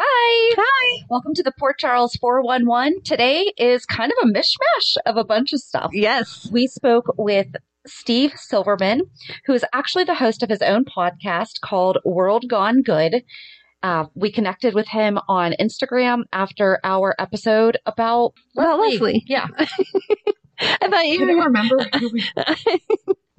Hi. Hi. Welcome to the Port Charles 411. Today is kind of a mishmash of a bunch of stuff. Yes. We spoke with Steve Silverman, who is actually the host of his own podcast called World Gone Good. We connected with him on Instagram after our episode about Leslie. Yeah.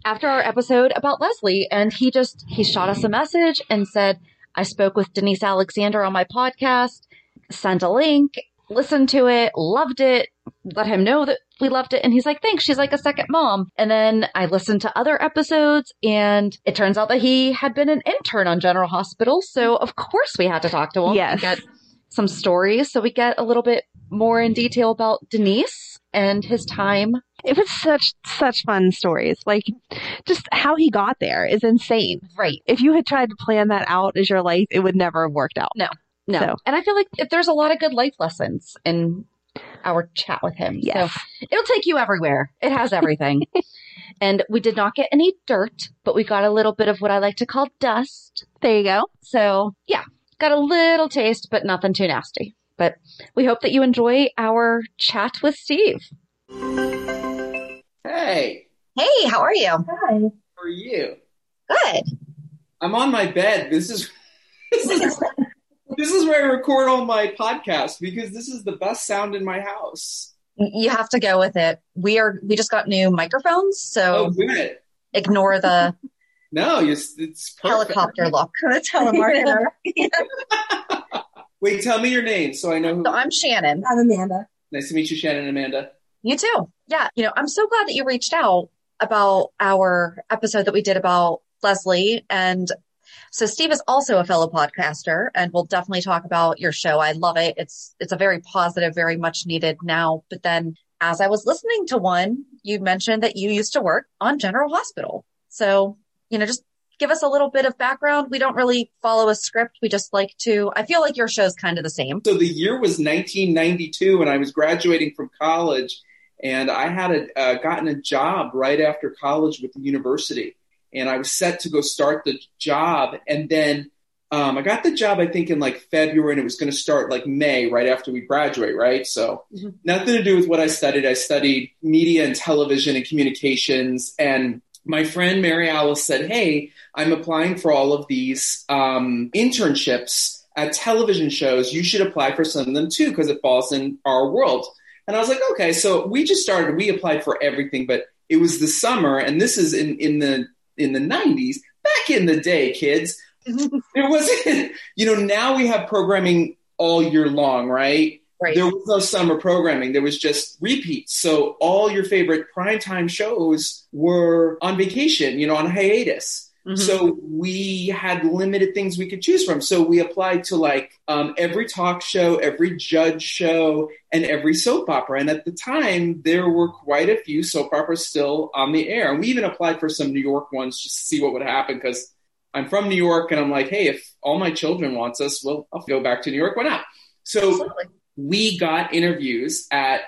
After our episode about Leslie, and he shot us a message and said, I spoke with Denise Alexander on my podcast, sent a link, listened to it, loved it, let him know that we loved it. And he's like, thanks. She's like a second mom. And then I listened to other episodes, and it turns out that he had been an intern on General Hospital. So, of course, we had to talk to him. Yes. We got some stories. So we get a little bit more in detail about Denise and his time. It was such fun stories. Like, just how he got there is insane. Right. If you had tried to plan that out as your life, it would never have worked out. No. So. And I feel like there's a lot of good life lessons in our chat with him. Yes. So it'll take you everywhere. It has everything. And we did not get any dirt, but we got a little bit of what I like to call dust. There you go. So, yeah, got a little taste, but nothing too nasty. But we hope that you enjoy our chat with Steve. Hey. Hey, how are you? Hi. How are you? Good. I'm on my bed. This is where I record all my podcasts, because this is the best sound in my house. You have to go with it. We just got new microphones, so ignore the no, it's perfect. Helicopter look. The telemarketer. Wait, tell me your name so I know who. So I'm Shannon. I'm Amanda. Nice to meet you, Shannon and Amanda. You too. Yeah. You know, I'm so glad that you reached out about our episode that we did about Leslie. And so Steve is also a fellow podcaster, and we'll definitely talk about your show. I love it. It's a very positive, very much needed now. But then as I was listening to one, you mentioned that you used to work on General Hospital. So, you know, just give us a little bit of background. We don't really follow a script. We just like to, I feel like your show's kind of the same. So the year was 1992, and I was graduating from college. And I had gotten a job right after college with the university, and I was set to go start the job. And then I got the job, I think, in like February, and it was going to start like May, right after we graduate, right? So nothing to do with what I studied. I studied media and television and communications. And my friend Mary Alice said, hey, I'm applying for all of these internships at television shows. You should apply for some of them too, because it falls in our world. And I was like, okay, so we applied for everything, but it was the summer, and this is in the 90s, back in the day, kids. It wasn't, now we have programming all year long, right? Right. There was no summer programming. There was just repeats. So all your favorite primetime shows were on vacation, you know, on hiatus. Mm-hmm. So we had limited things we could choose from. So we applied to like every talk show, every judge show, and every soap opera. And at the time, there were quite a few soap operas still on the air. And we even applied for some New York ones just to see what would happen, because I'm from New York and I'm like, hey, if all my children wants us, well, I'll go back to New York. Why not? So absolutely. We got interviews at,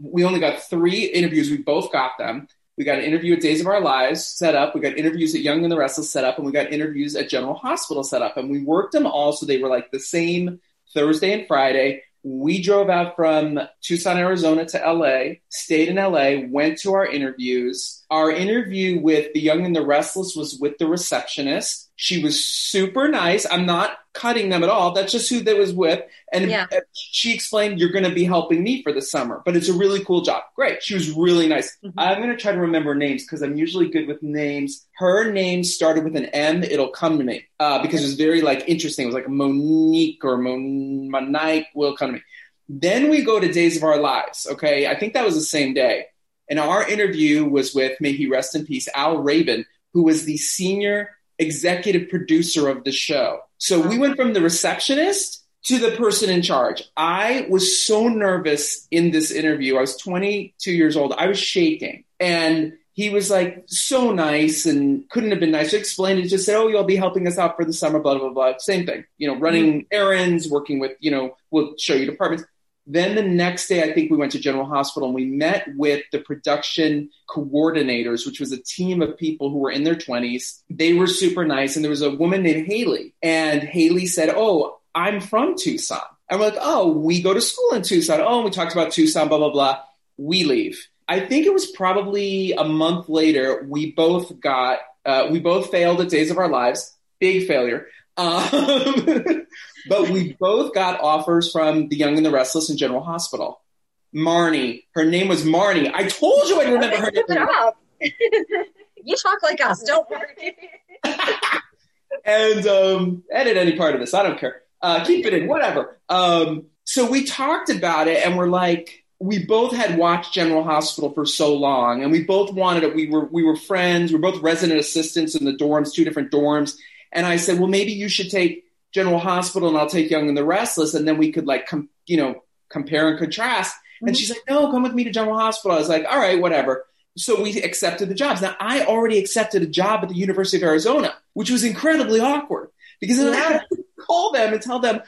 we only got 3 interviews. We both got them. We got an interview at Days of Our Lives set up. We got interviews at Young and the Restless set up. And we got interviews at General Hospital set up. And we worked them all. So they were like the same Thursday and Friday. We drove out from Tucson, Arizona to LA, stayed in LA, went to our interviews. Our interview with The Young and the Restless was with the receptionist. She was super nice. I'm not cutting them at all. That's just who they was with. And yeah. She explained, you're going to be helping me for the summer, but it's a really cool job. Great. She was really nice. Mm-hmm. I'm going to try to remember names because I'm usually good with names. Her name started with an M. It'll come to me because it was very like interesting. It was like Monique or Monique will come to me. Then we go to Days of Our Lives. Okay. I think that was the same day. And our interview was with, may he rest in peace, Al Rabin, who was the senior executive producer of the show. So we went from the receptionist to the person in charge. I was so nervous in this interview. I was 22 years old. I was shaking. And he was like so nice and couldn't have been nice. He explained it, just said, oh, you'll be helping us out for the summer, blah, blah, blah. Same thing, you know, running errands, working with, you know, we'll show you departments. Then the next day, I think we went to General Hospital and we met with the production coordinators, which was a team of people who were in their 20s. They were super nice. And there was a woman named Haley. And Haley said, oh, I'm from Tucson. And we're like, oh, we go to school in Tucson. Oh, and we talked about Tucson, blah, blah, blah. We leave. I think it was probably a month later. We both got, we both failed at Days of Our Lives. Big failure. But we both got offers from The Young and the Restless and General Hospital. Marnie. Her name was Marnie. I told you I'd remember her name. You talk like us. Don't worry. And edit any part of this. I don't care. Keep it in. Whatever. So we talked about it and we're like, we both had watched General Hospital for so long and we both wanted it. We were friends. We were both resident assistants in the dorms, 2 different dorms. And I said, well, maybe you should take General Hospital and I'll take Young and the Restless. And then we could like, compare and contrast. Mm-hmm. And she's like, no, come with me to General Hospital. I was like, all right, whatever. So we accepted the jobs. Now I already accepted a job at the University of Arizona, which was incredibly awkward because then I had to call them and tell them,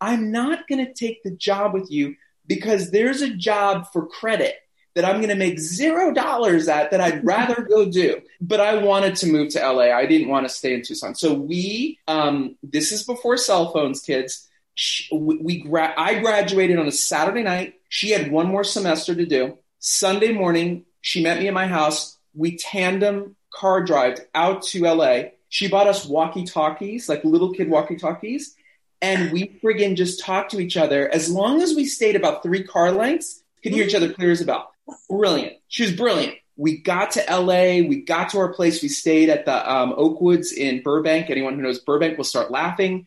I'm not going to take the job with you because there's a job for credit that I'm going to make $0 at that I'd rather go do. But I wanted to move to LA. I didn't want to stay in Tucson. So we, this is before cell phones, kids. I graduated on a Saturday night. She had 1 more semester to do. Sunday morning, she met me at my house. We tandem car drived out to LA. She bought us walkie-talkies, like little kid walkie-talkies. And we friggin' just talked to each other. As long as we stayed about 3 car lengths, could hear each other clear as a bell. Brilliant. She was brilliant. We got to LA. We got to our place. We stayed at the Oakwoods in Burbank. Anyone who knows Burbank will start laughing.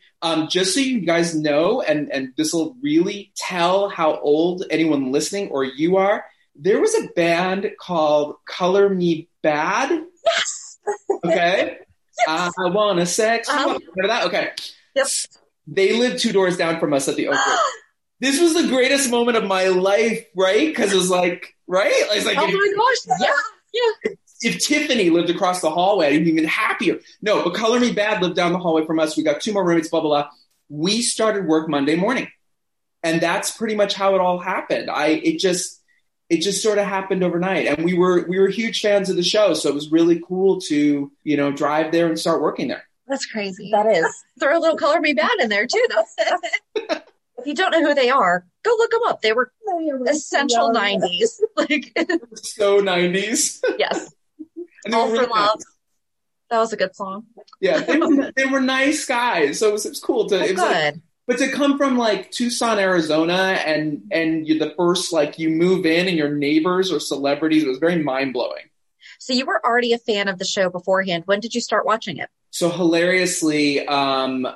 Just so you guys know, and this will really tell how old anyone listening or you are, there was a band called Color Me Bad. Yes. Okay. Yes. I want a sex. Remember that? Okay. Yep. They lived 2 doors down from us at the Oakwoods. This was the greatest moment of my life, right? Because it was like, right? It's like, oh my gosh, yeah. If Tiffany lived across the hallway, I'd be even happier. No, but Color Me Bad lived down the hallway from us. We got 2 more roommates, blah, blah, blah. We started work Monday morning. And that's pretty much how it all happened. It just sort of happened overnight. And we were huge fans of the show. So it was really cool to, you know, drive there and start working there. That's crazy. That is. Throw a little Color Me Bad in there too, though. If you don't know who they are, go look them up. They were essential 90s. Like so 90s. Yes. All for Love. That was a good song. Yeah. They were nice guys. So it was cool to, it was good. Like, but to come from like Tucson, Arizona and you're the first, like you move in and your neighbors or celebrities, it was very mind blowing. So you were already a fan of the show beforehand. When did you start watching it? So hilariously, I'm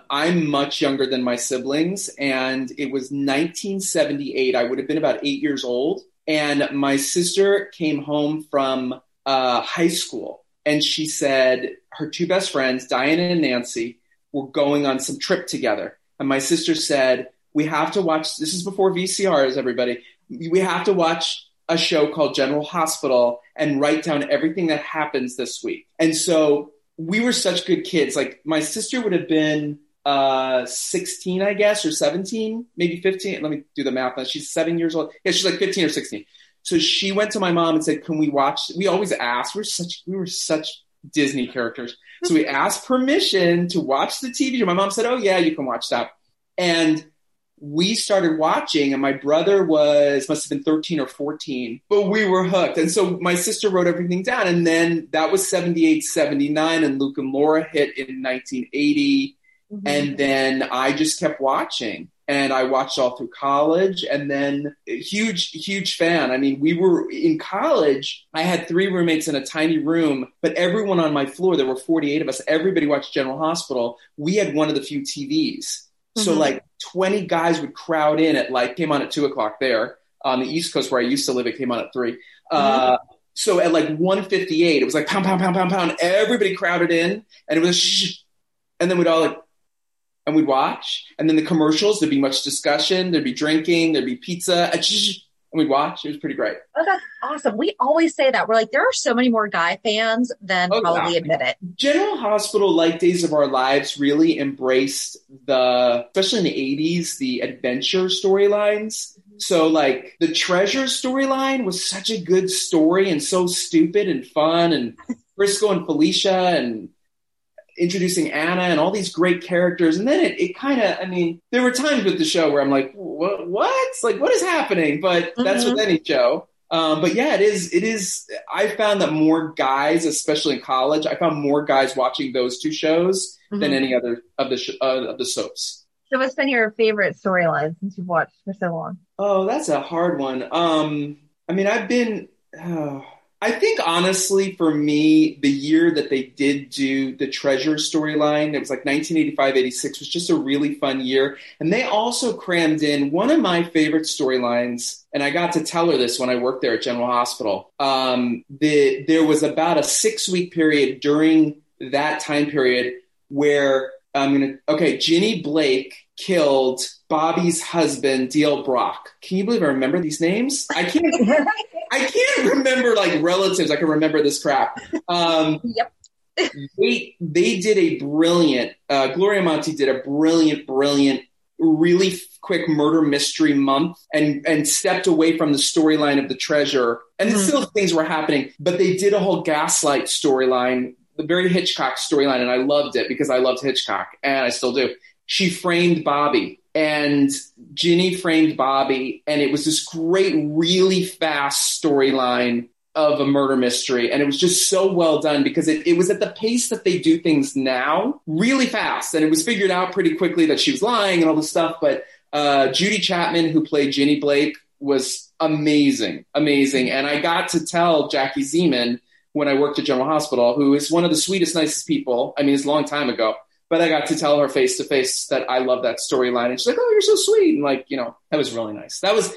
much younger than my siblings, and it was 1978. I would have been about 8 years old, and my sister came home from high school, and she said her two best friends, Diana and Nancy, were going on some trip together. And my sister said, we have to watch, this is before VCRs, everybody, we have to watch a show called General Hospital and write down everything that happens this week. And so we were such good kids. Like, my sister would have been 16, I guess, or 17, maybe 15. Let me do the math now. She's 7 years old. Yeah, she's like 15 or 16. So she went to my mom and said, can we watch? We always asked. We were such Disney characters. So we asked permission to watch the TV show. My mom said, oh, yeah, you can watch that. And we started watching, and my brother must have been 13 or 14, but we were hooked. And so my sister wrote everything down. And then that was 78, 79, and Luke and Laura hit in 1980. Mm-hmm. And then I just kept watching. And I watched all through college, and then huge fan. I mean, we were in college. I had three roommates in a tiny room, but everyone on my floor, there were 48 of us. Everybody watched General Hospital. We had one of the few TVs. Mm-hmm. So like 20 guys would crowd in came on at 2:00 there on the East Coast where I used to live. It came on at 3:00. Mm-hmm. So at like 1:58, it was like pound, pound, pound, pound, pound. Everybody crowded in, and it was shh. And then we'd all and we'd watch, and then the commercials, there'd be much discussion, there'd be drinking, there'd be pizza, and we'd watch. It was pretty great. Oh, that's awesome. We always say that. We're like, there are so many more guy fans than probably admit it. General Hospital, like Days of Our Lives, really embraced especially in the 80s, the adventure storylines. So like the treasure storyline was such a good story and so stupid and fun, and Frisco and Felicia and introducing Anna and all these great characters. And then it kind of, I mean, there were times with the show where I'm like, what? Like, what is happening? But that's with any show. But yeah, it is. I found that more guys, especially in college, I found more guys watching those two shows than any other of the soaps. So what's been your favorite storyline since you've watched for so long? Oh, that's a hard one. I mean, I think, honestly, for me, the year that they did do the treasure storyline, it was like 1985-86, was just a really fun year. And they also crammed in one of my favorite storylines, and I got to tell her this when I worked there at General Hospital. There was about a 6-week period during that time period where Ginny Blake killed Bobby's husband, D.L. Brock. Can you believe I remember these names? I can't remember like relatives. I can remember this crap. Yep. They did a brilliant, Gloria Monty did a brilliant, really quick murder mystery month and stepped away from the storyline of the treasure. And still things were happening, but they did a whole Gaslight storyline, the very Hitchcock storyline. And I loved it because I loved Hitchcock, and I still do. She framed Bobby. And Ginny framed Bobby, and it was this great, really fast storyline of a murder mystery. And it was just so well done because it was at the pace that they do things now, really fast. And it was figured out pretty quickly that she was lying and all this stuff. But Judy Chapman, who played Ginny Blake, was amazing. And I got to tell Jackie Zeman when I worked at General Hospital, who is one of the sweetest, nicest people. I mean, it's a long time ago. But I got to tell her face-to-face that I love that storyline. And she's like, oh, you're so sweet. And like, you know, that was really nice. That was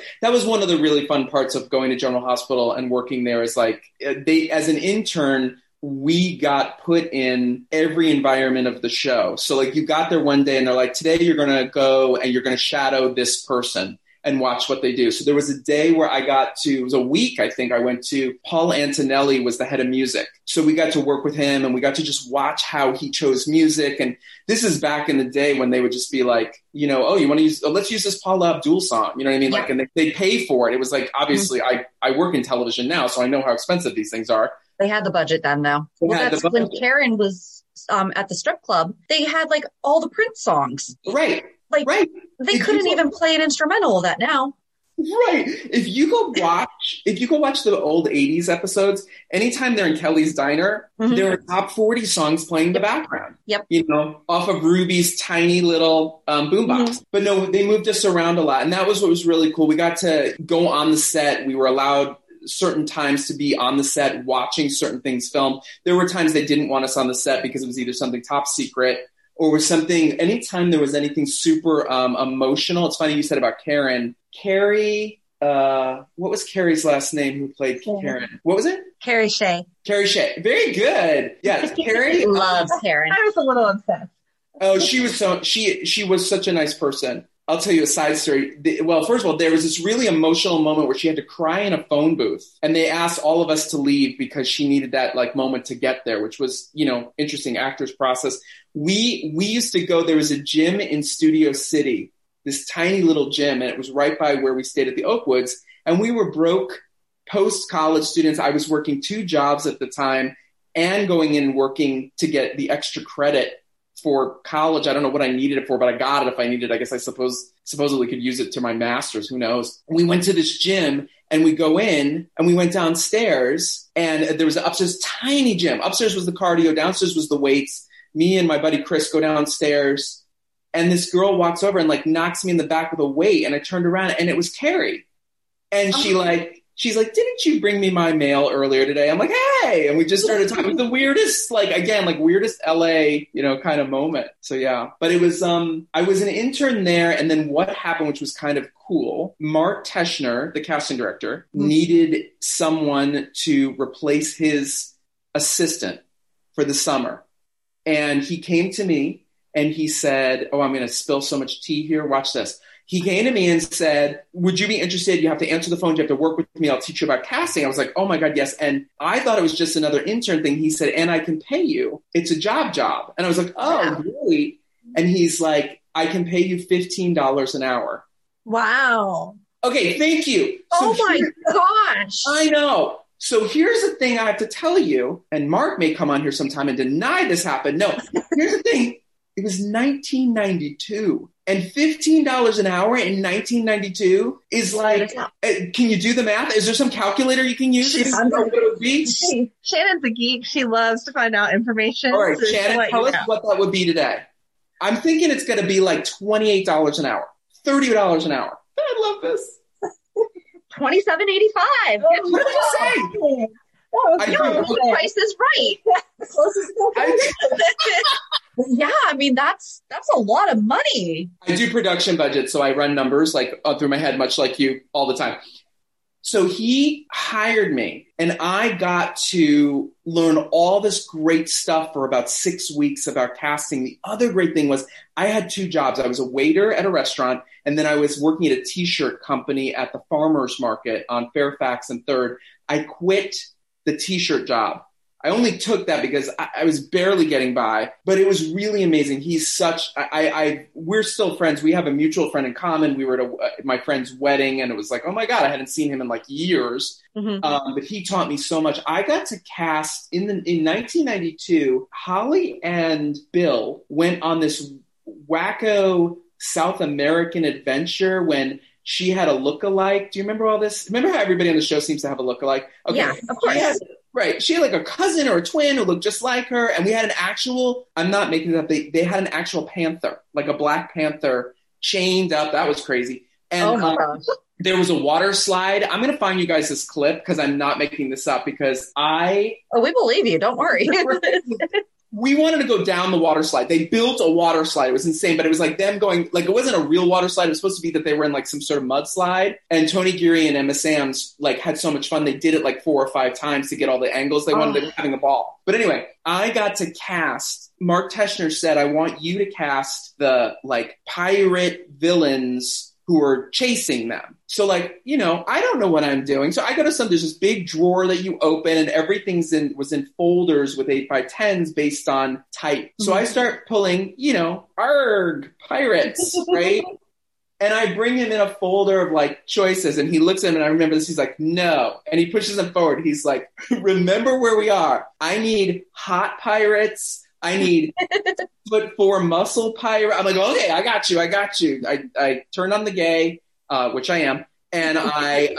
one of the really fun parts of going to General Hospital and working there is like, as an intern, we got put in every environment of the show. So like you got there one day and they're like, today you're going to go and you're going to shadow this person and watch what they do. So there was a day where it was a week, I think I went to, Paul Antonelli was the head of music. So we got to work with him and we got to just watch how he chose music. And this is back in the day when they would just be like, you know, oh, you want to let's use this Paula Abdul song. You know what I mean? Yeah. Like, and they pay for it. It was like, obviously I work in television now, so I know how expensive these things are. They had the budget then though. When Karen was at the strip club, they had like all the Prince songs. Right. Like, right. They couldn't even play an instrumental of that now. Right. If you go watch the old 80s episodes, anytime they're in Kelly's Diner, there are top 40 songs playing in the background. Yep. You know, off of Ruby's tiny little boombox. But no, they moved us around a lot. And that was what was really cool. We got to go on the set. We were allowed certain times to be on the set watching certain things filmed. There were times they didn't want us on the set because it was either something top secret or was something, anytime there was anything super emotional. It's funny you said about Karen. Carrie, what was Carrie's last name who played Karen? What was it? Carrie Shea. Carrie Shea. Very good. Yes, Carrie loves Karen. I was a little obsessed. Oh, she was such a nice person. I'll tell you a side story. Well, first of all, there was this really emotional moment where she had to cry in a phone booth, and they asked all of us to leave because she needed that like moment to get there, which was, you know, interesting actors process. We used to go, there was a gym in Studio City, this tiny little gym, and it was right by where we stayed at the Oakwoods, and we were broke post-college students. I was working two jobs at the time and going in working to get the extra credit for college. I don't know what I needed it for, but I got it if I needed it. I guess I supposedly could use it to my master's. Who knows? We went to this gym and we go in and we went downstairs, and there was an upstairs tiny gym. Upstairs was the cardio. Downstairs was the weights. Me and my buddy Chris go downstairs, and this girl walks over and like knocks me in the back with a weight. And I turned around and it was Carrie. And she's like, didn't you bring me my mail earlier today? I'm like, hey. And we just started talking. It was the weirdest, weirdest LA, kind of moment. So yeah, but it was, I was an intern there. And then what happened, which was kind of cool. Mark Teschner, the casting director, needed someone to replace his assistant for the summer. And he came to me. And he said, oh, I'm going to spill so much tea here. Watch this. He came to me and said, would you be interested? You have to answer the phone. You have to work with me. I'll teach you about casting. I was like, oh my God, yes. And I thought it was just another intern thing. He said, and I can pay you. It's a job. And I was like, oh, really? And he's like, I can pay you $15 an hour. Wow. Okay, thank you. Oh my gosh. I know. So here's the thing I have to tell you, and Mark may come on here sometime and deny this happened. No, here's the thing. It was 1992, and $15 an hour in 1992 is like, can you do the math? Is there some calculator you can use? What it would be? Shannon's a geek. She loves to find out information. All right, so Shannon, tell us what that would be today. I'm thinking it's going to be like $28 an hour, $30 an hour. I love this. $27.85. What did you say? The price is right. The closest yeah, I mean, that's a lot of money. I do production budget, so I run numbers like through my head, much like you, all the time. So he hired me, and I got to learn all this great stuff for about 6 weeks about casting. The other great thing was I had two jobs. I was a waiter at a restaurant, and then I was working at a T-shirt company at the farmer's market on Fairfax and 3rd. I quit the T-shirt job. I only took that because I was barely getting by, but it was really amazing. He's such, we're still friends. We have a mutual friend in common. We were at my friend's wedding, and it was like, oh my God, I hadn't seen him in like years. Mm-hmm. But he taught me so much. I got to cast in 1992, Holly and Bill went on this wacko South American adventure when she had a lookalike. Do you remember all this? Remember how everybody on the show seems to have a lookalike? Okay. Yeah, of course. Right. She had like a cousin or a twin who looked just like her. And we had an actual, I'm not making it up, they had an actual panther, like a black panther chained up. That was crazy. And there was a water slide. I'm going to find you guys this clip because I'm not making this up because we believe you. Don't worry. We wanted to go down the water slide. They built a water slide. It was insane, but it was like them going, like it wasn't a real water slide. It was supposed to be that they were in like some sort of mudslide. And Tony Geary and Emma Sams like had so much fun. They did it like 4 or 5 times to get all the angles they wanted. They were having a ball. But anyway, I got to cast. Mark Teschner said, I want you to cast the like pirate villains who are chasing them. So like, I don't know what I'm doing. So I go to there's this big drawer that you open and everything's was in folders with 8x10s based on type. So I start pulling, arg, pirates, right? And I bring him in a folder of like choices, and he looks at him, and I remember this, he's like, no. And he pushes him forward. He's like, remember where we are. I need hot pirates. I need 4 muscle pirate. I'm like, okay, I got you. I turned on the gay, which I am. And I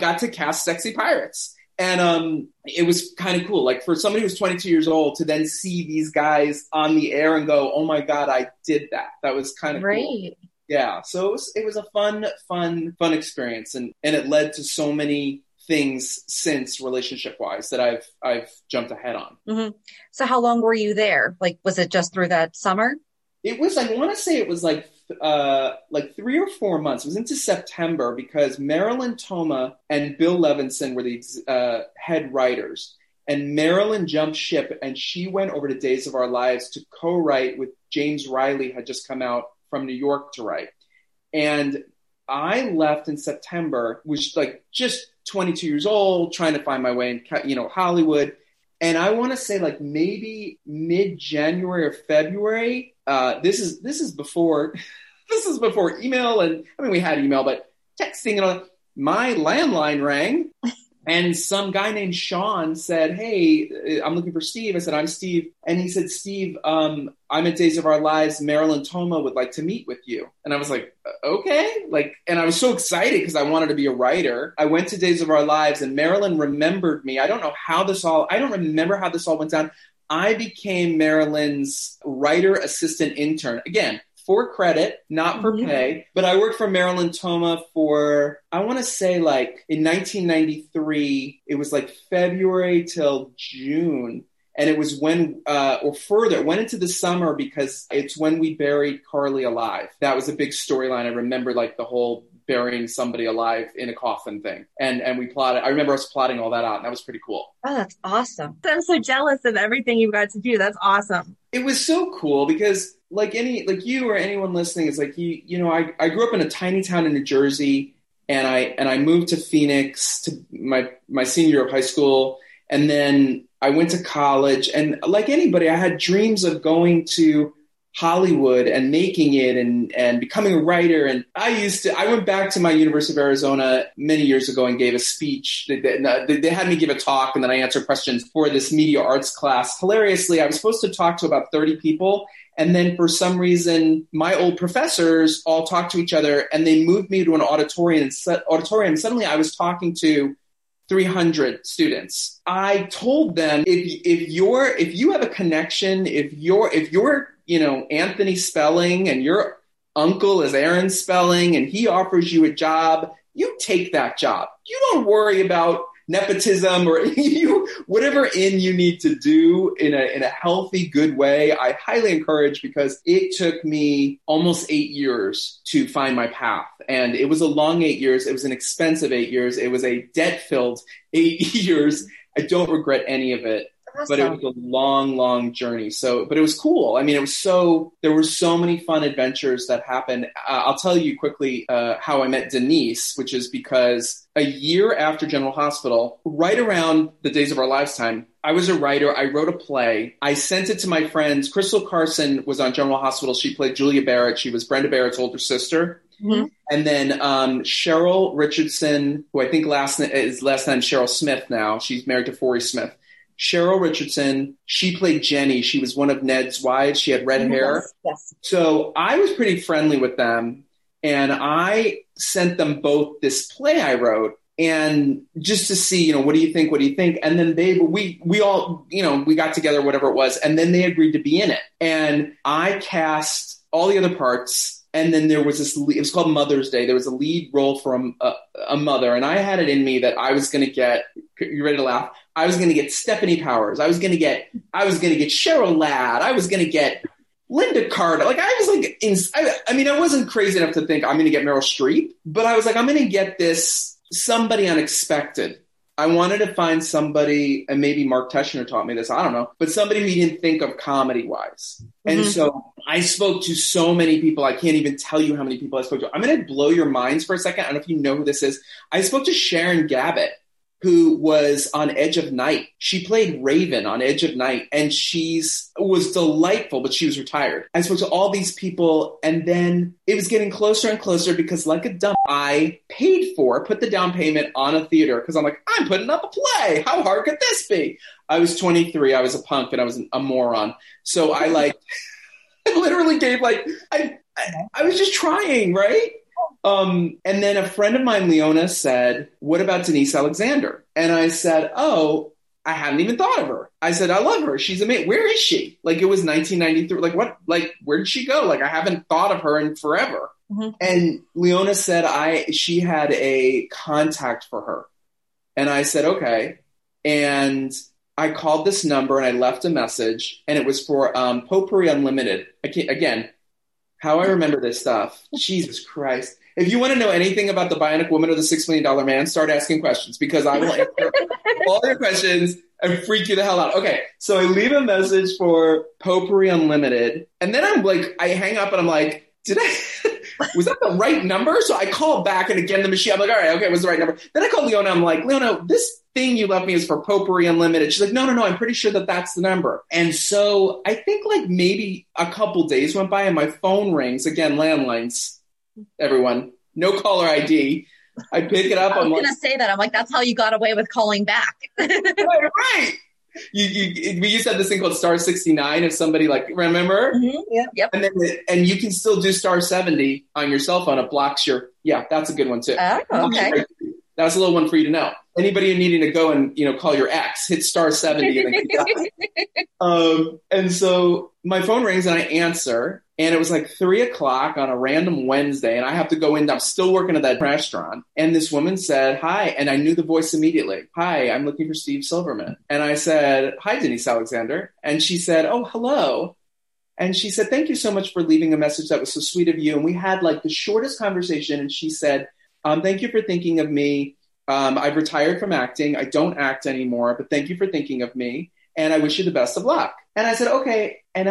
got to cast sexy pirates. And it was kind of cool. Like for somebody who's 22 years old to then see these guys on the air and go, oh my God, I did that. That was kind of cool. Yeah. So it was a fun experience. And it led to so many things since, relationship wise, that I've jumped ahead on. Mm-hmm. So how long were you there? Like, was it just through that summer? It was, I want to say it was like 3 or 4 months. It was into September because Marilyn Toma and Bill Levinson were the head writers. And Marilyn jumped ship and she went over to Days of Our Lives to co-write with James Riley, had just come out from New York to write. And I left in September, was like just 22 years old, trying to find my way in, you know, Hollywood. And I want to say like maybe mid-January or February. This is before email, and I mean we had email, but texting and all that. My landline rang, and some guy named Sean said, "Hey, I'm looking for Steve." I said, "I'm Steve," and he said, "Steve, I'm at Days of Our Lives. Marilyn Toma would like to meet with you." And I was like, "Okay," like, and I was so excited because I wanted to be a writer. I went to Days of Our Lives, and Marilyn remembered me. I don't remember how this all went down. I became Marilyn's writer assistant intern. Again, for credit, not for pay. But I worked for Marilyn Toma for, I want to say like in 1993, it was like February till June. And it was when, it went into the summer because it's when we buried Carly alive. That was a big storyline. I remember like the whole burying somebody alive in a coffin thing. And we plotted, I remember us plotting all that out, and that was pretty cool. Oh, that's awesome. I'm so jealous of everything you got to do. That's awesome. It was so cool because like you or anyone listening, it's like, you know, I grew up in a tiny town in New Jersey, and I moved to Phoenix to my senior year of high school. And then I went to college, and like anybody, I had dreams of going to Hollywood and making it and becoming a writer. And I went back to my University of Arizona many years ago and gave a speech. They had me give a talk, and then I answered questions for this media arts class. Hilariously, I was supposed to talk to about 30 people. And then for some reason, my old professors all talked to each other, and they moved me to an auditorium. Suddenly I was talking to 300 students. I told them, if you have a connection, if you're you know, Anthony Spelling and your uncle is Aaron Spelling and he offers you a job, you take that job. You don't worry about nepotism or whatever you need to do in a healthy, good way. I highly encourage, because it took me almost 8 years to find my path. And it was a long 8 years. It was an expensive 8 years. It was a debt-filled 8 years. I don't regret any of it. Awesome. But it was a long, long journey. So, but it was cool. I mean, there were so many fun adventures that happened. I'll tell you quickly how I met Denise, which is because a year after General Hospital, right around the Days of Our Lives time, I was a writer. I wrote a play. I sent it to my friends. Crystal Carson was on General Hospital. She played Julia Barrett. She was Brenda Barrett's older sister. Mm-hmm. And then Cheryl Richardson, who I think is last name Cheryl Smith now. She's married to Forey Smith. Cheryl Richardson, she played Jenny. She was one of Ned's wives. She had red hair. Yes. So I was pretty friendly with them. And I sent them both this play I wrote, and just to see, you know, what do you think? What do you think? And then we all, you know, we got together, whatever it was. And then they agreed to be in it. And I cast all the other parts. And then there was it was called Mother's Day. There was a lead role from a mother. And I had it in me that I was going to get, you ready to laugh? I was going to get Stephanie Powers. I was going to get Cheryl Ladd. I was going to get Linda Carter. Like, I was like, I wasn't crazy enough to think I'm going to get Meryl Streep, but I was like, I'm going to get this somebody unexpected. I wanted to find somebody, and maybe Mark Teschner taught me this, I don't know, but somebody we didn't think of comedy-wise. Mm-hmm. And so I spoke to so many people. I can't even tell you how many people I spoke to. I'm going to blow your minds for a second. I don't know if you know who this is. I spoke to Sharon Gabbett, who was on Edge of Night. She played Raven on Edge of Night, and she was delightful, but she was retired. I spoke to all these people, and then it was getting closer and closer because, like a dumb, I put the down payment on a theater because I'm like, I'm putting up a play. How hard could this be? I was 23. I was a punk, and I was a moron. So I I literally gave I was just trying, right? And then a friend of mine, Leona, said, "What about Denise Alexander?" And I said, "Oh, I hadn't even thought of her." I said, "I love her. She's amazing. Where is she?" Like, it was 1993. Like, what? Like, where did she go? Like, I haven't thought of her in forever. Mm-hmm. And Leona said she had a contact for her. And I said, okay. And I called this number and I left a message, and it was for Potpourri Unlimited. Again, how I remember this stuff. Jesus Christ. If you want to know anything about the Bionic Woman or the $6 Million Man, start asking questions, because I will answer all your questions and freak you the hell out. Okay. So I leave a message for Potpourri Unlimited. And then I'm like, I hang up and I'm like, was that the right number? So I call back, and again, the machine, I'm like, all right, okay, it was the right number. Then I call Leona. I'm like, Leona, this thing you left me is for Potpourri Unlimited. She's like, no, I'm pretty sure that that's the number. And so I think like maybe a couple days went by and my phone rings. Again, landlines, everyone, no caller ID. I pick it up. I'm going to say that. I'm like, that's how you got away with calling back. Right. We used to have this thing called star 69. If somebody remember? Mm-hmm, yep. And you can still do star 70 on your cell phone. It blocks your, that's a good one too. Oh, okay. That's a little one for you to know. Anybody needing to go and, call your ex, hit star 70. And then and so my phone rings and I answer, and it was like 3:00 on a random Wednesday. And I have to go in. I'm still working at that restaurant. And this woman said, hi. And I knew the voice immediately. Hi, I'm looking for Steve Silverman. And I said, hi, Denise Alexander. And she said, oh, hello. And she said, thank you so much for leaving a message. That was so sweet of you. And we had like the shortest conversation. And she said, thank you for thinking of me. I've retired from acting. I don't act anymore, but thank you for thinking of me. And I wish you the best of luck. And I said, okay. And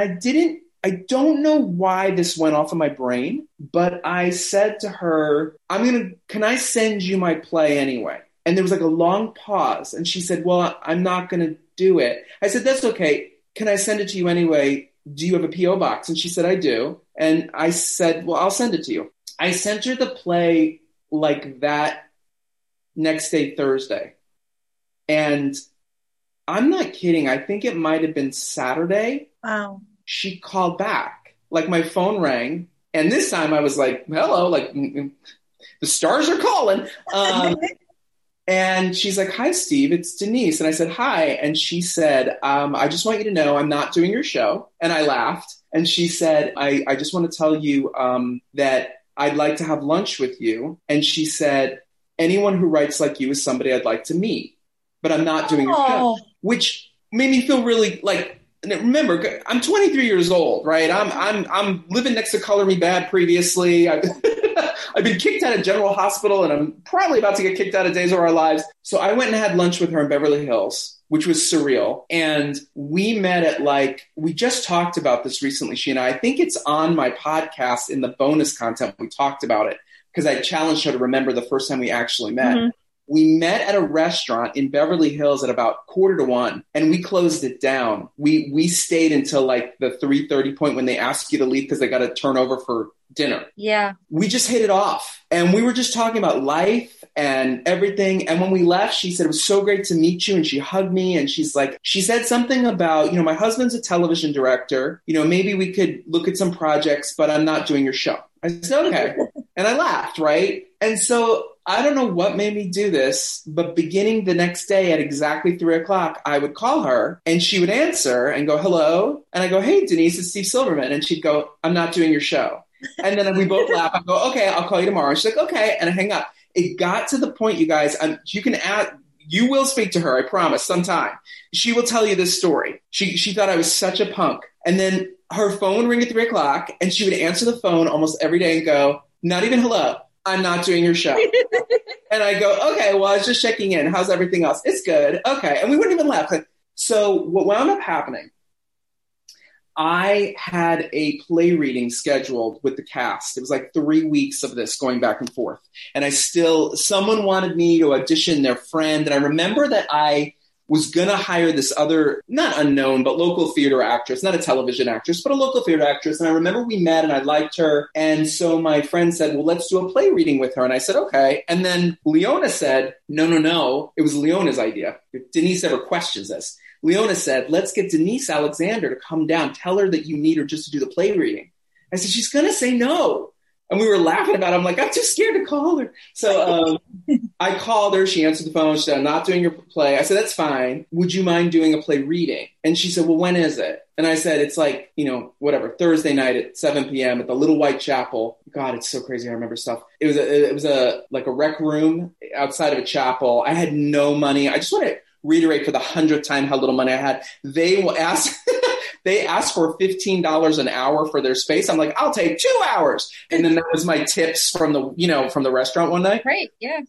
I don't know why this went off of my brain, but I said to her, can I send you my play anyway? And there was like a long pause. And she said, well, I'm not going to do it. I said, that's okay. Can I send it to you anyway? Do you have a P.O. box? And she said, I do. And I said, well, I'll send it to you. I sent her the play like that next day, Thursday. And I'm not kidding. I think it might have been Saturday. Wow. She called back. Like my phone rang. And this time I was like, hello, like the stars are calling. And she's like, hi, Steve, it's Denise. And I said, hi. And she said, I just want you to know I'm not doing your show. And I laughed. And she said, I just want to tell you that I'd like to have lunch with you. And she said, anyone who writes like you is somebody I'd like to meet, but I'm not doing your show, which made me feel really like, remember, I'm 23 years old, right? I'm living next to Color Me Bad previously. I've been kicked out of General Hospital, and I'm probably about to get kicked out of Days of Our Lives. So I went and had lunch with her in Beverly Hills, which was surreal. And we met at we just talked about this recently, she and I. I think it's on my podcast in the bonus content. We talked about it because I challenged her to remember the first time we actually met. Mm-hmm. We met at a restaurant in Beverly Hills at about 1:45, and we closed it down. We stayed until like the 3:30 point when they asked you to leave because they got a turnover for dinner. Yeah. We just hit it off, and we were just talking about life and everything. And when we left, she said, it was so great to meet you. And she hugged me, and she's like, she said something about, my husband's a television director, maybe we could look at some projects, but I'm not doing your show. I said, okay. And I laughed. Right. And so I don't know what made me do this, but beginning the next day at exactly 3:00, I would call her and she would answer and go, hello. And I go, hey, Denise, it's Steve Silverman. And she'd go, I'm not doing your show. And then we both laugh. I go, okay, I'll call you tomorrow. She's like, okay. And I hang up. It got to the point, you guys, you will speak to her. I promise sometime. She will tell you this story. She thought I was such a punk. And then her phone rang at 3:00, and she would answer the phone almost every day and go, not even hello. I'm not doing your show. And I go, okay, well, I was just checking in. How's everything else? It's good. Okay. And we wouldn't even laugh. So what wound up happening, I had a play reading scheduled with the cast. It was like 3 weeks of this going back and forth. And someone wanted me to audition their friend. And I remember that I was going to hire this other, not unknown, but local theater actress, not a television actress, but a local theater actress. And I remember we met and I liked her. And so my friend said, well, let's do a play reading with her. And I said, okay. And then Leona said, no. It was Leona's idea. If Denise ever questions this. Leona said, let's get Denise Alexander to come down, tell her that you need her just to do the play reading. I said, she's going to say no. And we were laughing about it. I'm like, I'm too scared to call her. So I called her. She answered the phone. She said, I'm not doing your play. I said, that's fine. Would you mind doing a play reading? And she said, well, when is it? And I said, it's like, you know, whatever, Thursday night at 7 p.m. at the Little White Chapel. God, it's so crazy. I remember stuff. It was like a rec room outside of a chapel. I had no money. I just want to reiterate for the 100th time how little money I had. They asked for $15 an hour for their space. I'm like, I'll take 2 hours. And then that was my tips from the restaurant one night. Great. Yeah.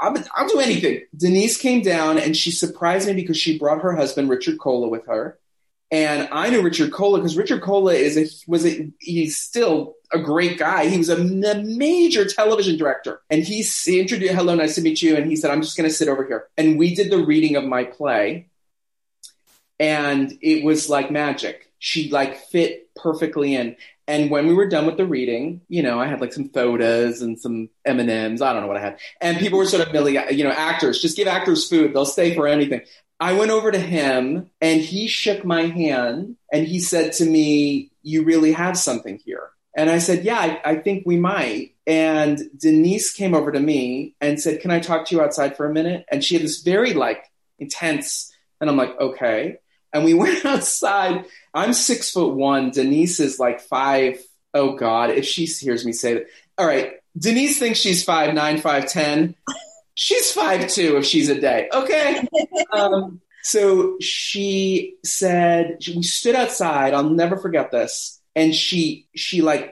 I'll do anything. Denise came down and she surprised me because she brought her husband, Richard Cola, with her. And I knew Richard Cola because Richard Cola he's still a great guy. He was a major television director. And he introduced, hello, nice to meet you. And he said, I'm just going to sit over here. And we did the reading of my play. And it was like magic. She fit perfectly in. And when we were done with the reading, you know, I had some sodas and some M&Ms. I don't know what I had. And people were sort of, actors, just give actors food. They'll stay for anything. I went over to him and he shook my hand and he said to me, you really have something here. And I said, yeah, I think we might. And Denise came over to me and said, can I talk to you outside for a minute? And she had this very intense, and I'm like, okay. And we went outside. I'm 6'1". Denise is 5. Oh God, if she hears me say that. All right. Denise thinks she's 5'9", 5'10". She's 5'2" if she's a day. Okay. So she said, we stood outside. I'll never forget this. And she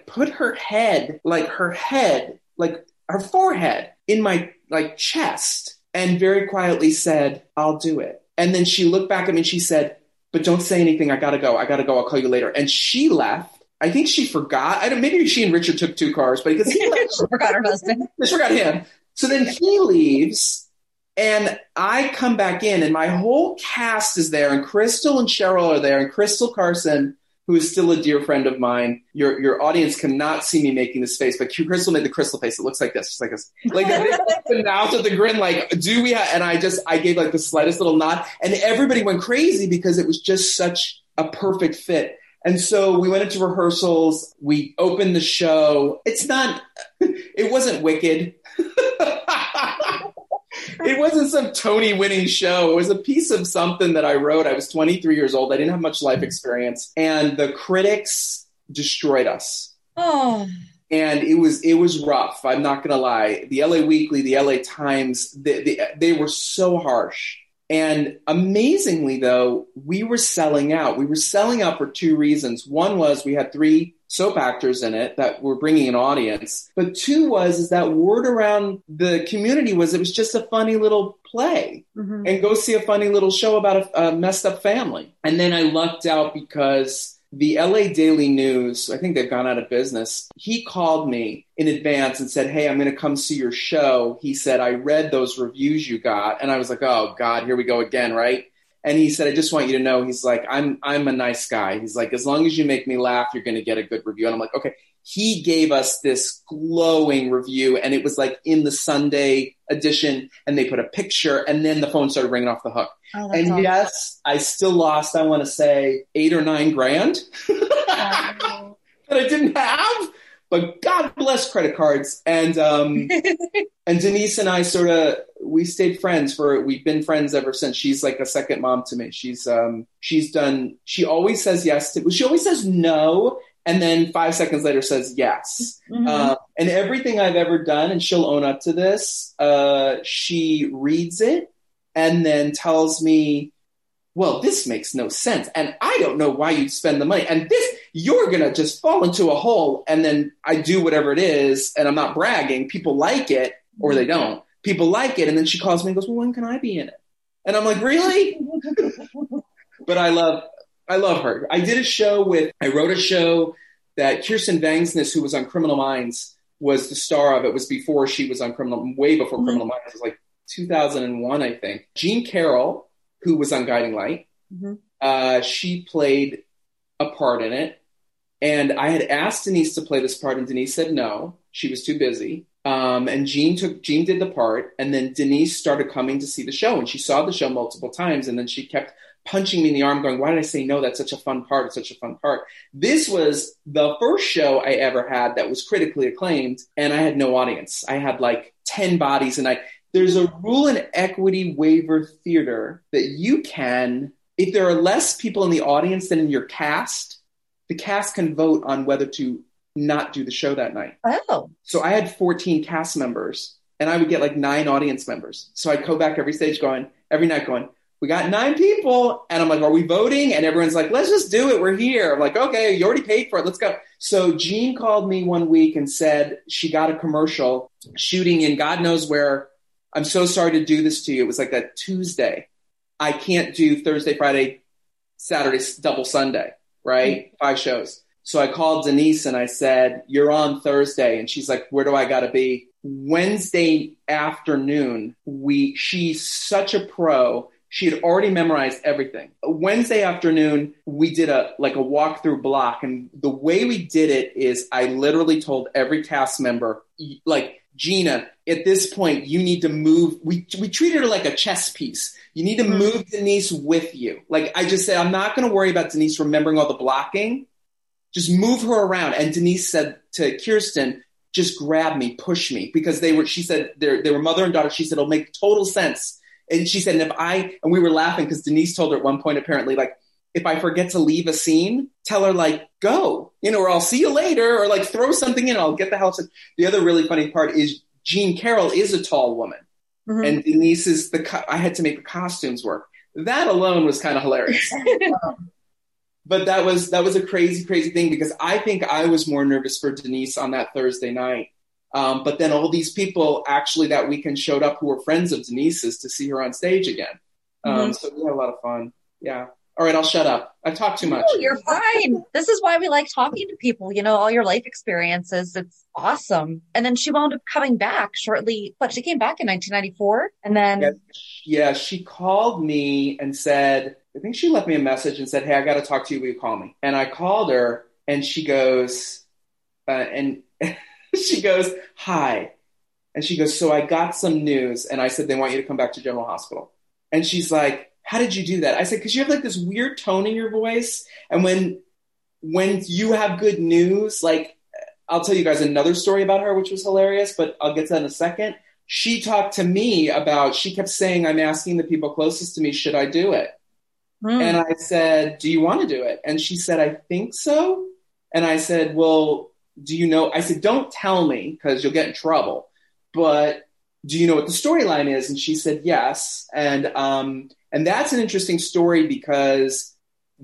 put her head, her forehead in my chest and very quietly said, I'll do it. And then she looked back at me and she said, but don't say anything. I gotta go. I'll call you later. And she left. I think she forgot. I don't. Maybe she and Richard took 2 cars, but because he left, she forgot her husband. She forgot him. So then he leaves, and I come back in, and my whole cast is there, and Crystal and Cheryl are there, and Crystal Carson, who is still a dear friend of mine. Your audience cannot see me making this face, but Crystal made the Crystal face. It looks like this, just like this. The mouth of the grin, do we have, and I gave the slightest little nod, and everybody went crazy because it was just such a perfect fit. And so we went into rehearsals. We opened the show. It wasn't Wicked. It wasn't some Tony winning show. It was a piece of something that I wrote. I was 23 years old. I didn't have much life experience. And the critics destroyed us. Oh. And it was rough. I'm not going to lie. The LA Weekly, the LA Times, they were so harsh. And amazingly, though, we were selling out. We were selling out for 2 reasons. One was we had 3 soap actors in it that were bringing an audience. But 2 was that word around the community was it was just a funny little play. Mm-hmm. And go see a funny little show about a messed up family. And then I lucked out because the LA Daily News, I think they've gone out of business. He called me in advance and said, hey, I'm going to come see your show. He said, I read those reviews you got. And I was like, oh God, here we go again. Right. And he said, I just want you to know, he's like, I'm a nice guy. He's like, as long as you make me laugh, you're going to get a good review. And I'm like, okay. He gave us this glowing review, and it was in the Sunday edition, and they put a picture, and then the phone started ringing off the hook. Oh, and awesome. Yes, I still lost, I want to say, $8,000 or $9,000 that I didn't have, but God bless credit cards. And and Denise and I we stayed friends we've been friends ever since. She's a second mom to me. She always says yes to, she always says no. And then 5 seconds later says yes. Mm-hmm. And everything I've ever done, and she'll own up to this, she reads it and then tells me, well, this makes no sense. And I don't know why you'd spend the money. And you're going to just fall into a hole. And then I do whatever it is. And I'm not bragging. People like it or they don't. People like it. And then she calls me and goes, well, when can I be in it? And I'm like, really? But I love her. I did a show I wrote a show that Kirsten Vangsness, who was on Criminal Minds, was the star of. It was before she was on way before mm-hmm. Criminal Minds. It was 2001, I think. Jean Carroll, who was on Guiding Light, mm-hmm. She played a part in it. And I had asked Denise to play this part, and Denise said no. She was too busy. And Jean did the part, and then Denise started coming to see the show, and she saw the show multiple times, and then she kept punching me in the arm going, why did I say no? That's such a fun part. It's such a fun part. This was the first show I ever had that was critically acclaimed, and I had no audience. I had like 10 bodies, and there's a rule in equity waiver theater that you can, if there are less people in the audience than in your cast, the cast can vote on whether to not do the show that night. Oh. So I had 14 cast members, and I would get like 9 audience members. So I'd go back every night going, we got 9 people. And I'm like, are we voting? And everyone's like, let's just do it. We're here. I'm like, okay, you already paid for it. Let's go. So Jean called me one week and said she got a commercial shooting in God knows where. I'm so sorry to do this to you. It was like that Tuesday. I can't do Thursday, Friday, Saturday, double Sunday, right? 5 shows. So I called Denise and I said, you're on Thursday. And she's like, where do I got to be? Wednesday afternoon, she's such a pro. She had already memorized everything. Wednesday afternoon, we did a walkthrough block. And the way we did it is I literally told every cast member, like, Gina, at this point, you need to move. We treated her like a chess piece. You need to move Denise with you. Like I just said, I'm not going to worry about Denise remembering all the blocking. Just move her around. And Denise said to Kirsten, just grab me, push me. Because she said they were mother and daughter. She said, it'll make total sense. And she said, and we were laughing because Denise told her at one point, apparently, like, if I forget to leave a scene, tell her, like, go, or I'll see you later, or like throw something in, I'll get the house. The other really funny part is Jean Carroll is a tall woman. Mm-hmm. And Denise is I had to make the costumes work. That alone was kind of hilarious. But that was a crazy, crazy thing because I think I was more nervous for Denise on that Thursday night. But then all these people actually that weekend showed up who were friends of Denise's to see her on stage again. So we had a lot of fun. Yeah. All right, I'll shut up. I've talked too much. No, you're fine. This is why we like talking to people, all your life experiences. It's awesome. And then she wound up coming back shortly, but she came back in 1994. And then... Yeah, she called me and said, I think she left me a message and said, hey, I got to talk to you. Will you call me? And I called her and she goes, hi. And she goes, so I got some news. And I said, they want you to come back to General Hospital. And she's like, how did you do that? I said, because you have like this weird tone in your voice. And when you have good news, like I'll tell you guys another story about her, which was hilarious, but I'll get to that in a second. She talked to me about, she kept saying, I'm asking the people closest to me, should I do it? Mm. And I said, do you want to do it? And she said, I think so. And I said, well, do you know? I said, don't tell me because you'll get in trouble, but do you know what the storyline is? And she said, yes. And that's an interesting story because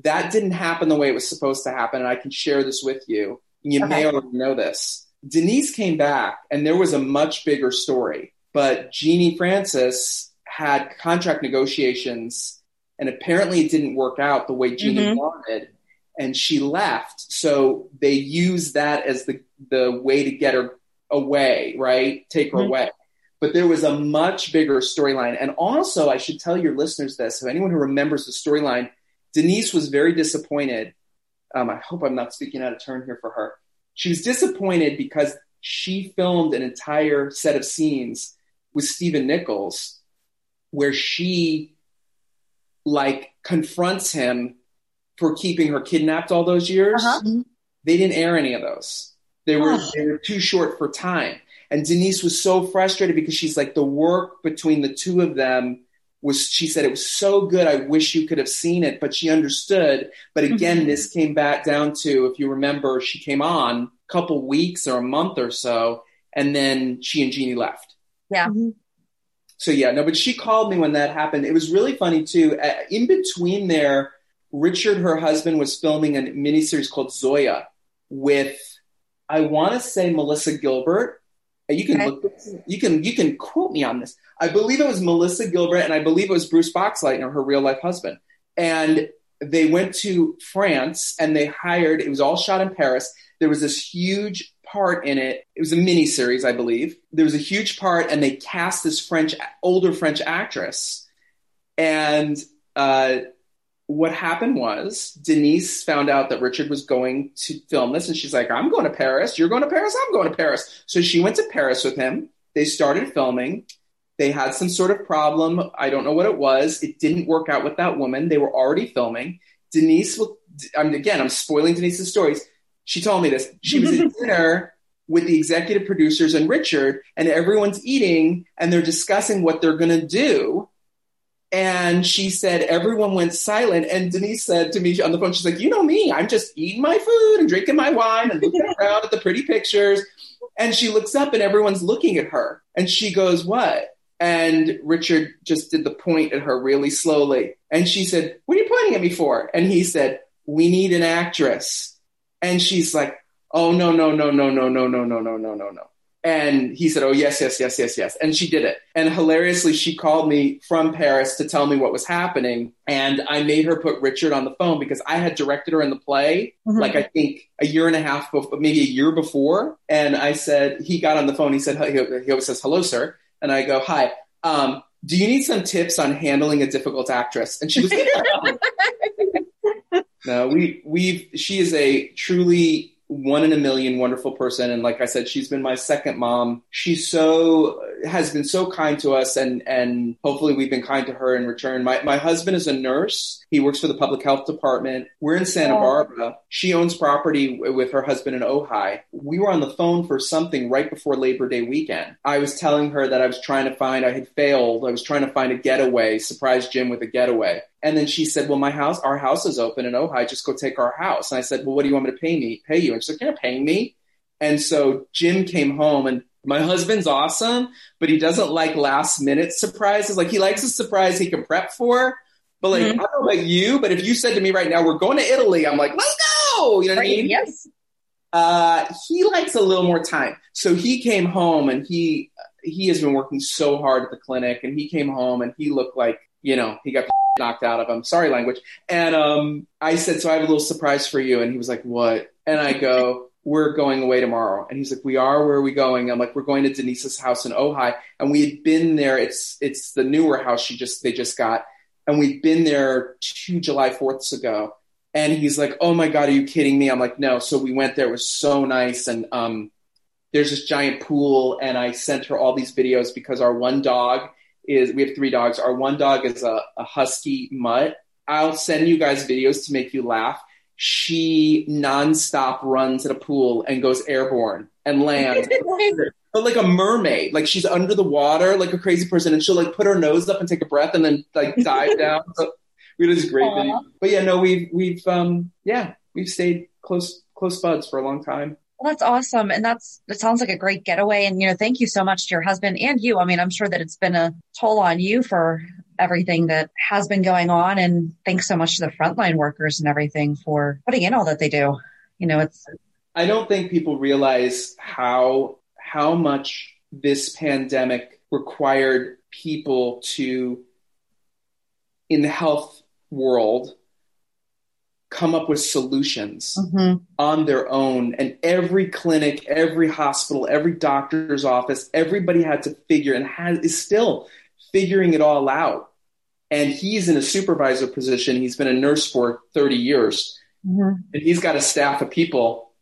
that didn't happen the way it was supposed to happen. And I can share this with you. You may already know this. Denise came back and there was a much bigger story, but Jeannie Francis had contract negotiations and apparently it didn't work out the way Jeannie wanted and she left. So they used that as the way to get her away, right? Take her away. But there was a much bigger storyline. And also, I should tell your listeners this. So anyone who remembers the storyline, Denise was very disappointed. I hope I'm not speaking out of turn here for her. She was disappointed because she filmed an entire set of scenes with Stephen Nichols where she, like, confronts him for keeping her kidnapped all those years. Uh-huh. They didn't air any of those. They were too short for time. And Denise was so frustrated because she's like, the work between the two of them was, she said, it was so good. I wish you could have seen it, but she understood. But again, this came back down to, if you remember, she came on a couple weeks or a month or so, and then she and Jeannie left. Yeah. Mm-hmm. So yeah, no, but she called me when that happened. It was really funny too. In between there, Richard, her husband, was filming a miniseries called Zoya with, I want to say, Melissa Gilbert. You can look. You can quote me on this. I believe it was Melissa Gilbert, and I believe it was Bruce Boxleitner, her real life husband. And they went to France, and they hired. It was all shot in Paris. There was this huge part in it. It was a mini series, I believe. There was a huge part, and they cast this older French actress, and what happened was Denise found out that Richard was going to film this, and she's like, I'm going to Paris. You're going to Paris. I'm going to Paris. So she went to Paris with him. They started filming. They had some sort of problem. I don't know what it was. It didn't work out with that woman. They were already filming. Denise, I'm spoiling Denise's stories. She told me this. She was at dinner with the executive producers and Richard, and everyone's eating, and they're discussing what they're going to do. And she said, everyone went silent. And Denise said to me on the phone, she's like, you know me, I'm just eating my food and drinking my wine and looking around at the pretty pictures. And she looks up and everyone's looking at her. And she goes, what? And Richard just did the point at her really slowly. And she said, what are you pointing at me for? And he said, we need an actress. And she's like, oh, no. And he said, oh, yes. And she did it. And hilariously, she called me from Paris to tell me what was happening. And I made her put Richard on the phone because I had directed her in the play, mm-hmm. like I think a year and a half, maybe a year before. And I said, he got on the phone. He said, he always says, hello, sir. And I go, hi, do you need some tips on handling a difficult actress? And she was like, no, she is a truly one in a million wonderful person. And like I said, she's been my second mom. She's has been so kind to us, and hopefully we've been kind to her in return. My husband is a nurse. He works for the public health department. We're in Santa Barbara. She owns property with her husband in Ojai. We were on the phone for something right before Labor Day weekend. I was telling her that I had failed. I was trying to find a getaway, surprise Jim with a getaway. And then she said, well, our house is open in Ojai. Just go take our house. And I said, well, what do you want me to pay you? And she's like, you're not paying me. And so Jim came home, and my husband's awesome, but he doesn't like last minute surprises. Like, he likes a surprise he can prep for, but like, mm-hmm. I don't know about you, but if you said to me right now, we're going to Italy, I'm like, let's go. You know what I mean? Yes. He likes a little more time. So he came home, and he has been working so hard at the clinic, and he came home and he looked like, you know, he got knocked out of him. Sorry, language. And I said, so I have a little surprise for you. And he was like, what? And I go, we're going away tomorrow. And he's like, we are? Where are we going? I'm like, we're going to Denise's house in Ojai. And we had been there. It's the newer house they just got. And we'd been there two July 4ths ago. And he's like, oh my God, are you kidding me? I'm like, no. So we went there. It was so nice. And there's this giant pool. And I sent her all these videos because our one dog we have three dogs. Our one dog is a husky mutt. I'll send you guys videos to make you laugh. She nonstop runs at a pool and goes airborne and lands. But like a mermaid, like she's under the water like a crazy person, and she'll like put her nose up and take a breath and then like dive down. So it is great video. But yeah, no, we've stayed close buds for a long time. Well, that's awesome. And that sounds like a great getaway. And, you know, thank you so much to your husband and you. I mean, I'm sure that it's been a toll on you for everything that has been going on. And thanks so much to the frontline workers and everything for putting in all that they do. You know, I don't think people realize how much this pandemic required people to, in the health world, come up with solutions mm-hmm. on their own. And every clinic, every hospital, every doctor's office, everybody had to figure and is still figuring it all out. And he's in a supervisor position. He's been a nurse for 30 years mm-hmm. and he's got a staff of people,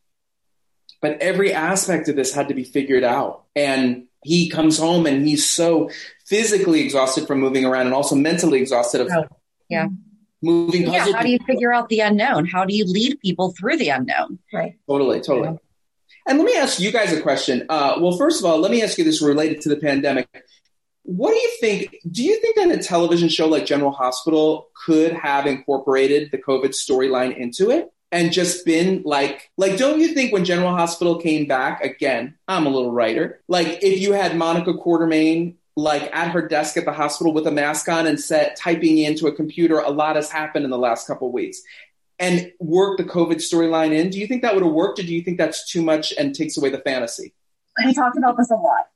but every aspect of this had to be figured out. And he comes home and he's so physically exhausted from moving around and also mentally exhausted of yeah. moving puzzle. Yeah, how do you figure out the unknown? How do you lead people through the unknown? Right. Totally. Yeah. And let me ask you guys a question. Well, first of all, let me ask you this related to the pandemic. What do you think? Do you think that a television show like General Hospital could have incorporated the COVID storyline into it and just been like, don't you think when General Hospital came back, again, I'm a little writer, like if you had Monica Quartermain like at her desk at the hospital with a mask on and typing into a computer, a lot has happened in the last couple of weeks, and work the COVID storyline in. Do you think that would have worked, or do you think that's too much and takes away the fantasy? We talk about this a lot.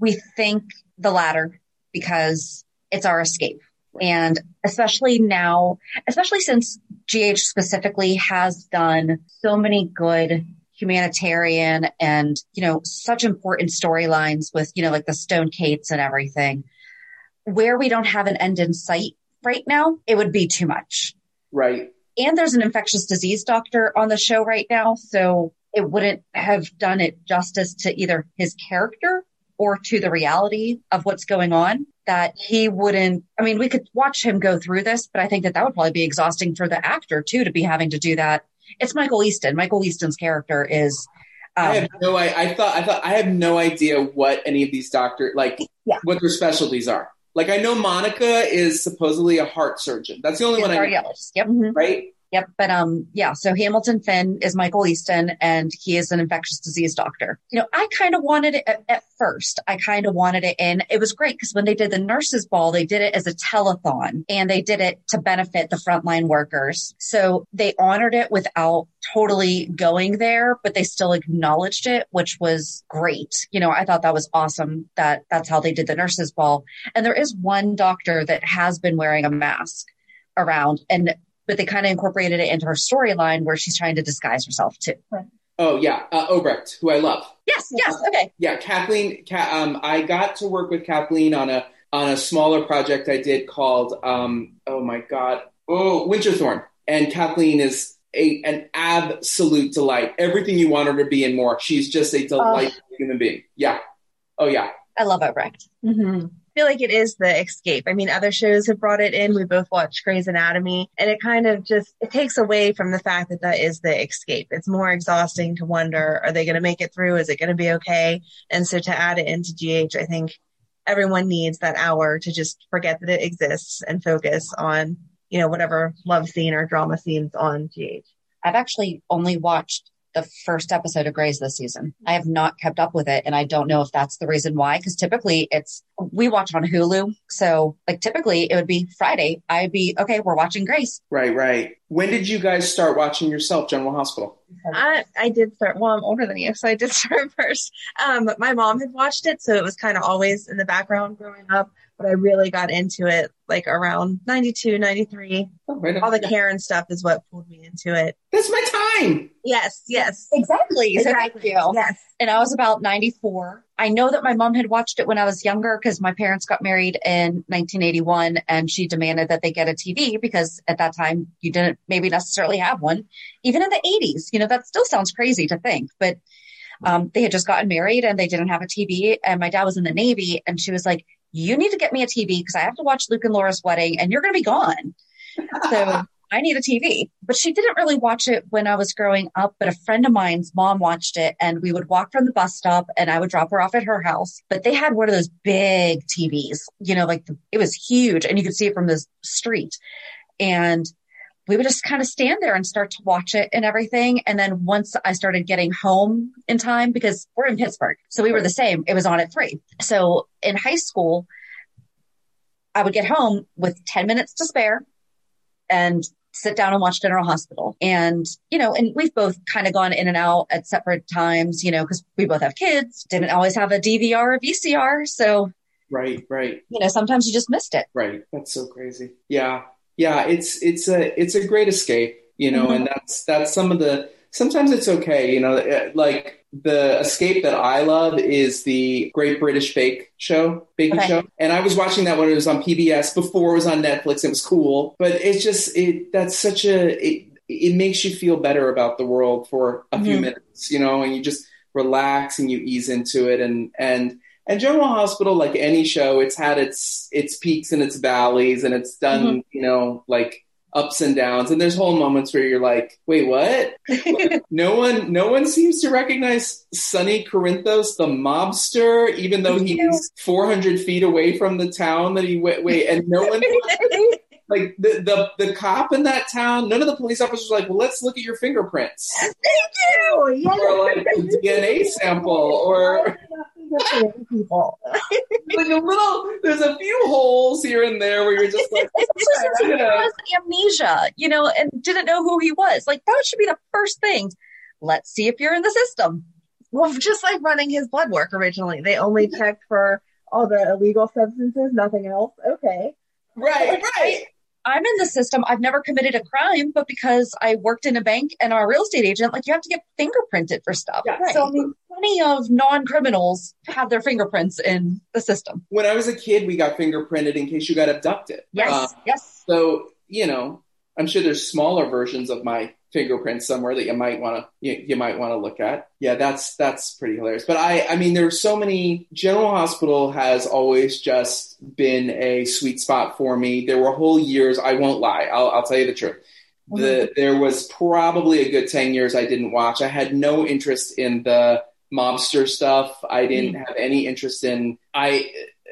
We think the latter because it's our escape. Right. And especially now, especially since GH specifically has done so many good humanitarian and, you know, such important storylines with, you know, like the Stone Cates and everything, where we don't have an end in sight right now, it would be too much. Right. And there's an infectious disease doctor on the show right now, so it wouldn't have done it justice to either his character or to the reality of what's going on, that he wouldn't. I mean, we could watch him go through this, but I think that that would probably be exhausting for the actor too, to be having to do that. It's Michael Easton. Michael Easton's character is. I have no idea what any of these doctors what their specialties are. Like, I know Monica is supposedly a heart surgeon. That's the only one I know. Yep. Right. Yep. But so Hamilton Finn is Michael Easton, and he is an infectious disease doctor. You know, I kind of wanted it at first. I kind of wanted it in. It was great because when they did the nurses' ball, they did it as a telethon, and they did it to benefit the frontline workers. So they honored it without totally going there, but they still acknowledged it, which was great. You know, I thought that was awesome that that's how they did the nurses' ball. And there is one doctor that has been wearing a mask around, but they kind of incorporated it into her storyline where she's trying to disguise herself too. Right. Oh yeah. Obrecht, who I love. Yes. Yes. Okay. Yeah. Kathleen, I got to work with Kathleen on a smaller project I did called, Winterthorn. And Kathleen is an absolute delight. Everything you want her to be and more. She's just a delightful human being. Yeah. Oh, yeah. I love Obrecht. Mm-hmm. I feel like it is the escape. I mean, other shows have brought it in. We both watched Grey's Anatomy, and it kind of just, it takes away from the fact that that is the escape. It's more exhausting to wonder, are they going to make it through? Is it going to be okay? And so to add it into GH, I think everyone needs that hour to just forget that it exists and focus on, you know, whatever love scene or drama scenes on GH. I've actually only watched the first episode of Grey's this season. I have not kept up with it. And I don't know if that's the reason why, because typically we watch it on Hulu. So like typically it would be Friday. I'd be, okay, we're watching Grey's. Right, right. When did you guys start watching yourself, General Hospital? I did start, well, I'm older than you, so I did start first. My mom had watched it, so it was kind of always in the background growing up. But I really got into it like around 92, 93. Oh, right. All the Karen stuff is what pulled me into it. That's my time. Yes, yes. Exactly. So thank you. Yes. And I was about 94. I know that my mom had watched it when I was younger because my parents got married in 1981 and she demanded that they get a TV because at that time you didn't maybe necessarily have one. Even in the 80s, you know, that still sounds crazy to think, but they had just gotten married and they didn't have a TV, and my dad was in the Navy, and she was like, you need to get me a TV because I have to watch Luke and Laura's wedding and you're going to be gone. So I need a TV. But she didn't really watch it when I was growing up. But a friend of mine's mom watched it, and we would walk from the bus stop and I would drop her off at her house. But they had one of those big TVs, you know, like it was huge and you could see it from the street. And we would just kind of stand there and start to watch it and everything. And then once I started getting home in time, because we're in Pittsburgh, so we were the same. It was on at 3. So in high school, I would get home with 10 minutes to spare and sit down and watch General Hospital. And, you know, and we've both kind of gone in and out at separate times, you know, because we both have kids, didn't always have a DVR or VCR. So. Right, right. You know, sometimes you just missed it. Right. That's so crazy. Yeah. Yeah, it's a great escape, you know, mm-hmm. And that's sometimes it's okay, you know, like the escape that I love is the Great British Baking Show. And I was watching that when it was on PBS before it was on Netflix. It was cool, but it's just, it makes you feel better about the world for a few minutes, you know, and you just relax and you ease into it. And General Hospital, like any show, it's had its peaks and its valleys, and it's done, you know, like ups and downs. And there's whole moments where you're like, wait, what? Like, no one seems to recognize Sonny Corinthos, the mobster, even though he's 400 feet away from the town that he went. Wait, and no one. Like the cop in that town, none of the police officers were like, well, let's look at your fingerprints. Thank you. Or like a DNA sample or people. Like there's a few holes here and there where you're just like, he has amnesia, you know, and didn't know who he was. Like that should be the first thing. Let's see if you're in the system. Well, just like running his blood work originally. They only checked for all the illegal substances, nothing else. Okay. Right, right. I'm in the system. I've never committed a crime, but because I worked in a bank and our real estate agent, like you have to get fingerprinted for stuff. Yeah, right. So I mean, many of non-criminals have their fingerprints in the system? When I was a kid, we got fingerprinted in case you got abducted. Yes. So, you know, I'm sure there's smaller versions of my fingerprints somewhere that you might want to look at. Yeah, that's pretty hilarious. But I mean, there are so many. General Hospital has always just been a sweet spot for me. There were whole years, I won't lie, I'll tell you the truth. There was probably a good 10 years I didn't watch. I had no interest in the mobster stuff. I didn't have any interest in,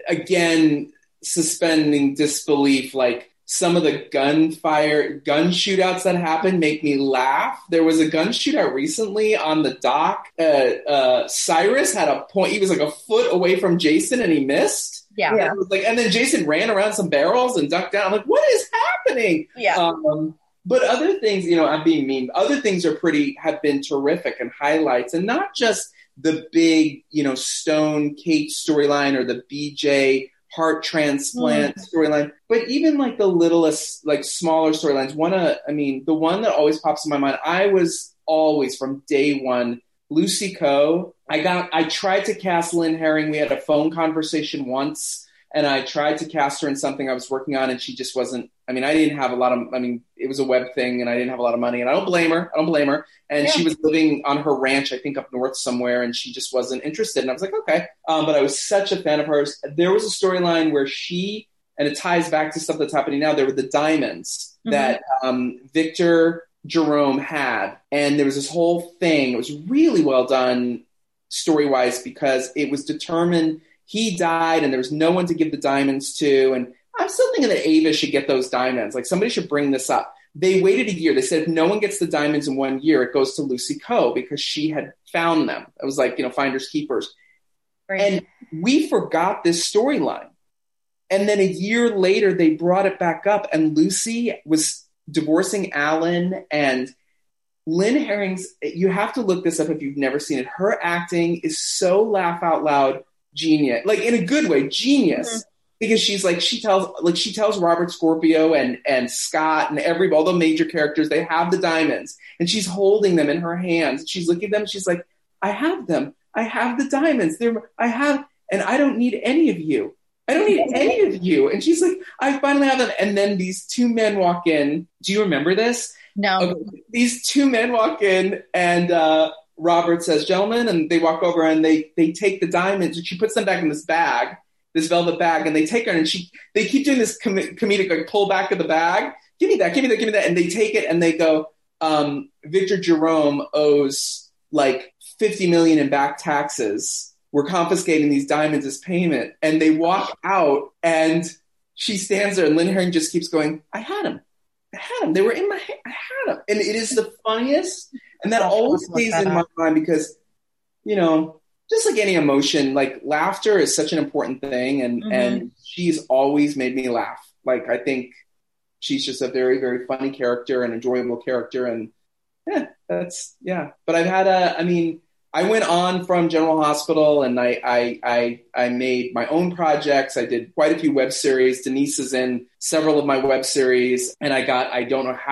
again, suspending disbelief. Like, some of the gun shootouts that happened make me laugh. There was a gun shootout recently on the dock. Cyrus had a point. He was like a foot away from Jason and he missed. Yeah. It was like, and then Jason ran around some barrels and ducked down. I'm like, what is happening? Yeah. But other things, you know, I'm being mean. Other things have been terrific and highlights, and not just the big, you know, Stone Kate storyline or the BJ heart transplant storyline, but even like the littlest, like smaller storylines. The one that always pops in my mind, I was always from day one, Lucy Coe. I tried to cast Lynn Herring. We had a phone conversation once, and I tried to cast her in something I was working on, and she just wasn't. I mean, it was a web thing, and I didn't have a lot of money, and I don't blame her. And she was living on her ranch, I think up north somewhere, and she just wasn't interested. And I was like, okay. But I was such a fan of hers. There was a storyline where she, and it ties back to stuff that's happening now, there were the diamonds that Victor Jerome had. And there was this whole thing. It was really well done story-wise, because it was determined he died and there was no one to give the diamonds to. And I'm still thinking that Ava should get those diamonds. Like, somebody should bring this up. They waited a year. They said, if no one gets the diamonds in 1 year, it goes to Lucy Coe, because she had found them. It was like, you know, finders keepers. Right. And we forgot this storyline. And then a year later, they brought it back up, and Lucy was divorcing Alan, and Lynn Herring's, you have to look this up if you've never seen it. Her acting is so laugh out loud genius, like in a good way, genius. Mm-hmm. Because she's like, she tells Robert Scorpio and Scott and all the major characters, they have the diamonds, and she's holding them in her hands. She's looking at them. She's like, I have them. I have the diamonds. And I don't need any of you. I don't need any of you. And she's like, I finally have them. And then these two men walk in. Do you remember this? No. Okay. These two men walk in, and Robert says, gentlemen, and they walk over, and they take the diamonds, and she puts them back in this bag, this velvet bag, and they take her, and they keep doing this comedic, like, pull back of the bag. Give me that, give me that, give me that. And they take it, and they go, Victor Jerome owes like $50 million in back taxes. We're confiscating these diamonds as payment. And they walk out, and she stands there, and Lynn Herring just keeps going, I had him. I had him. They were in my hand. I had him. And it is the funniest. And that always stays in my mind, because, you know, just like any emotion, like laughter is such an important thing. And, and she's always made me laugh. Like, I think she's just a very, very funny character and enjoyable character. And but I've had I went on from General Hospital, and I made my own projects. I did quite a few web series. Denise is in several of my web series, and Denise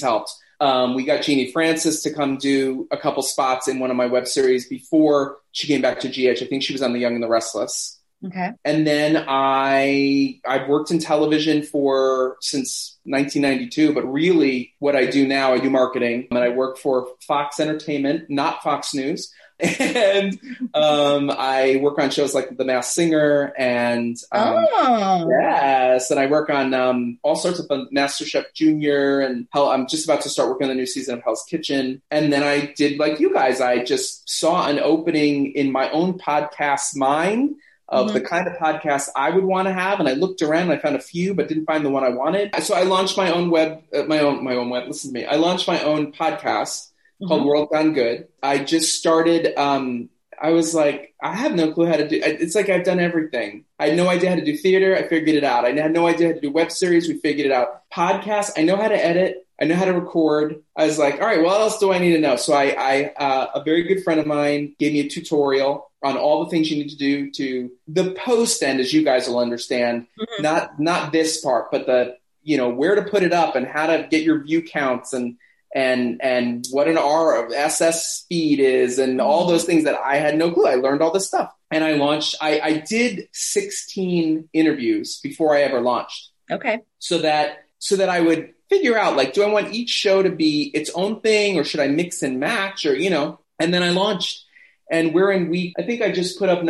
helped. We got Jeannie Francis to come do a couple spots in one of my web series before she came back to GH. I think she was on The Young and the Restless. Okay. And then I've worked in television since 1992, but really what I do now, I do marketing, and I work for Fox Entertainment, not Fox News. And I work on shows like The Masked Singer, and and I work on all sorts of fun, MasterChef Junior, and hell, I'm just about to start working on the new season of Hell's Kitchen. And then I did, like you guys, I just saw an opening in my own podcast mind of the kind of podcast I would want to have, and I looked around and I found a few, but didn't find the one I wanted. So I launched my own I launched my own podcast called World Gone Good. I just started, I was like, I have no clue how to do, it's like I've done everything. I had no idea how to do theater. I figured it out. I had no idea how to do web series. We figured it out. Podcasts, I know how to edit. I know how to record. I was like, all right, what else do I need to know? So I a very good friend of mine gave me a tutorial on all the things you need to do to the post end, as you guys will understand, not this part, but the, you know, where to put it up and how to get your view counts and and what an RSS speed is and all those things that I had no clue. I learned all this stuff. And I launched, I did 16 interviews before I ever launched. Okay. So that I would figure out, like, do I want each show to be its own thing, or should I mix and match, or, you know? And then I launched, and we're in week, I think I just put up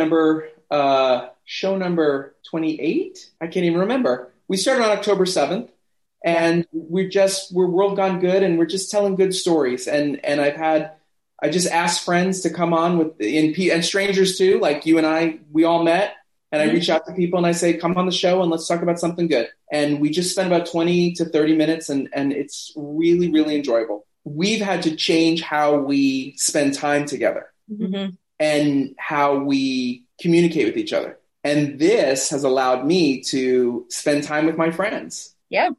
show number 28. I can't even remember. We started on October 7th. And we're World Gone Good, and we're just telling good stories. And I just asked friends to come on and strangers too, like you and I, we all met, and I reach out to people and I say, come on the show and let's talk about something good. And we just spend about 20 to 30 minutes and it's really, really enjoyable. We've had to change how we spend time together and how we communicate with each other. And this has allowed me to spend time with my friends. Yeah.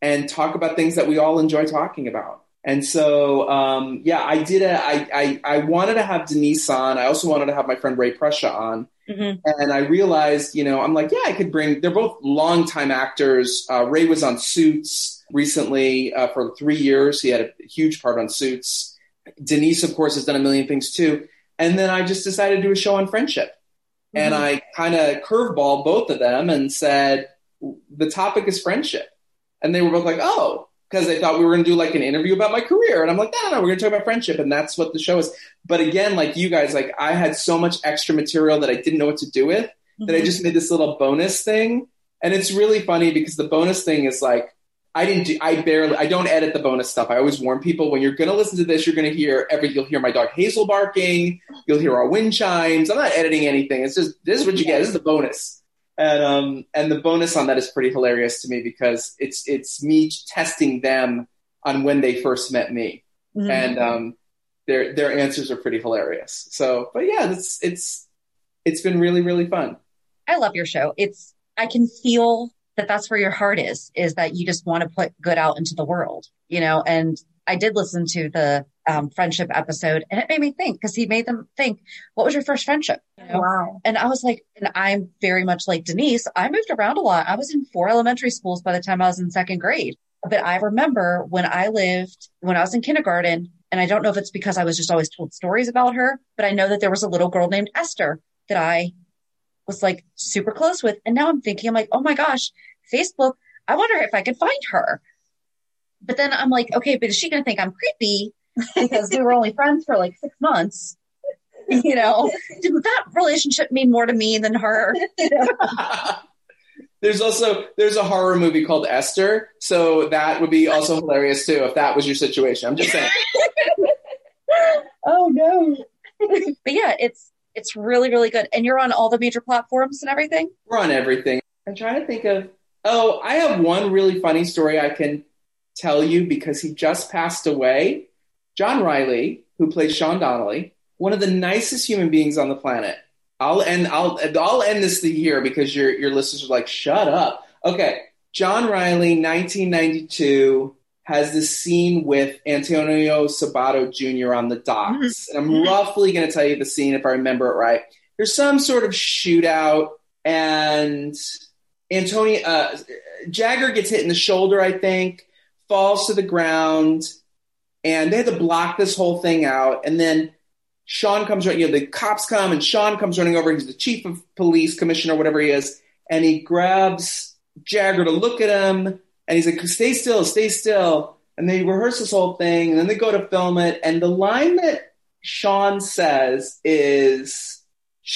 And talk about things that we all enjoy talking about. And so, I wanted to have Denise on. I also wanted to have my friend Ray Prussia on. And I realized, you know, I'm like, yeah, I could bring, they're both longtime actors. Ray was on Suits recently for 3 years. He had a huge part on Suits. Denise, of course, has done a million things too. And then I just decided to do a show on friendship. And I kind of curveballed both of them and said, the topic is friendship. And they were both like, oh, because they thought we were going to do like an interview about my career. And I'm like, no, we're going to talk about friendship. And that's what the show is. But again, like you guys, like I had so much extra material that I didn't know what to do with that I just made this little bonus thing. And it's really funny because the bonus thing is like, I don't edit the bonus stuff. I always warn people, when you're going to listen to this, you're going to hear you'll hear my dog Hazel barking. You'll hear our wind chimes. I'm not editing anything. It's just, this is what you get. This is the bonus. And the bonus on that is pretty hilarious to me because it's me testing them on when they first met me, and their answers are pretty hilarious. So, but yeah, it's been really, really fun. I love your show. I can feel that that's where your heart is that you just want to put good out into the world, you know. And I did listen to the friendship episode, and it made me think, because he made them think, what was your first friendship? You know? Wow. And I was like, and I'm very much like Denise. I moved around a lot. I was in 4 elementary schools by the time I was in second grade. But I remember when I was in kindergarten, and I don't know if it's because I was just always told stories about her, but I know that there was a little girl named Esther that I was like super close with. And now I'm like, oh my gosh, Facebook, I wonder if I could find her. But then I'm like, okay, but is she going to think I'm creepy? Because we were only friends for like 6 months, you know. Didn't that relationship mean more to me than her? You know? There's a horror movie called Esther, so that would be also hilarious too if that was your situation. I'm just saying. Oh no! But yeah, it's really, really good, and you're on all the major platforms and everything. We're on everything. I'm trying to think of. Oh, I have one really funny story I can tell you because he just passed away. John Riley, who plays Sean Donnelly, one of the nicest human beings on the planet. I'll end this here because your listeners are like, shut up. Okay. John Riley, 1992, has this scene with Antonio Sabato Jr. on the docks. And I'm roughly going to tell you the scene if I remember it right. There's some sort of shootout, and Jagger gets hit in the shoulder, I think, falls to the ground. And they had to block this whole thing out. And then Sean comes running, the cops come and Sean comes running over. He's the chief of police, commissioner, whatever he is. And he grabs Jagger to look at him. And he's like, stay still, stay still. And they rehearse this whole thing. And then they go to film it. And the line that Sean says is,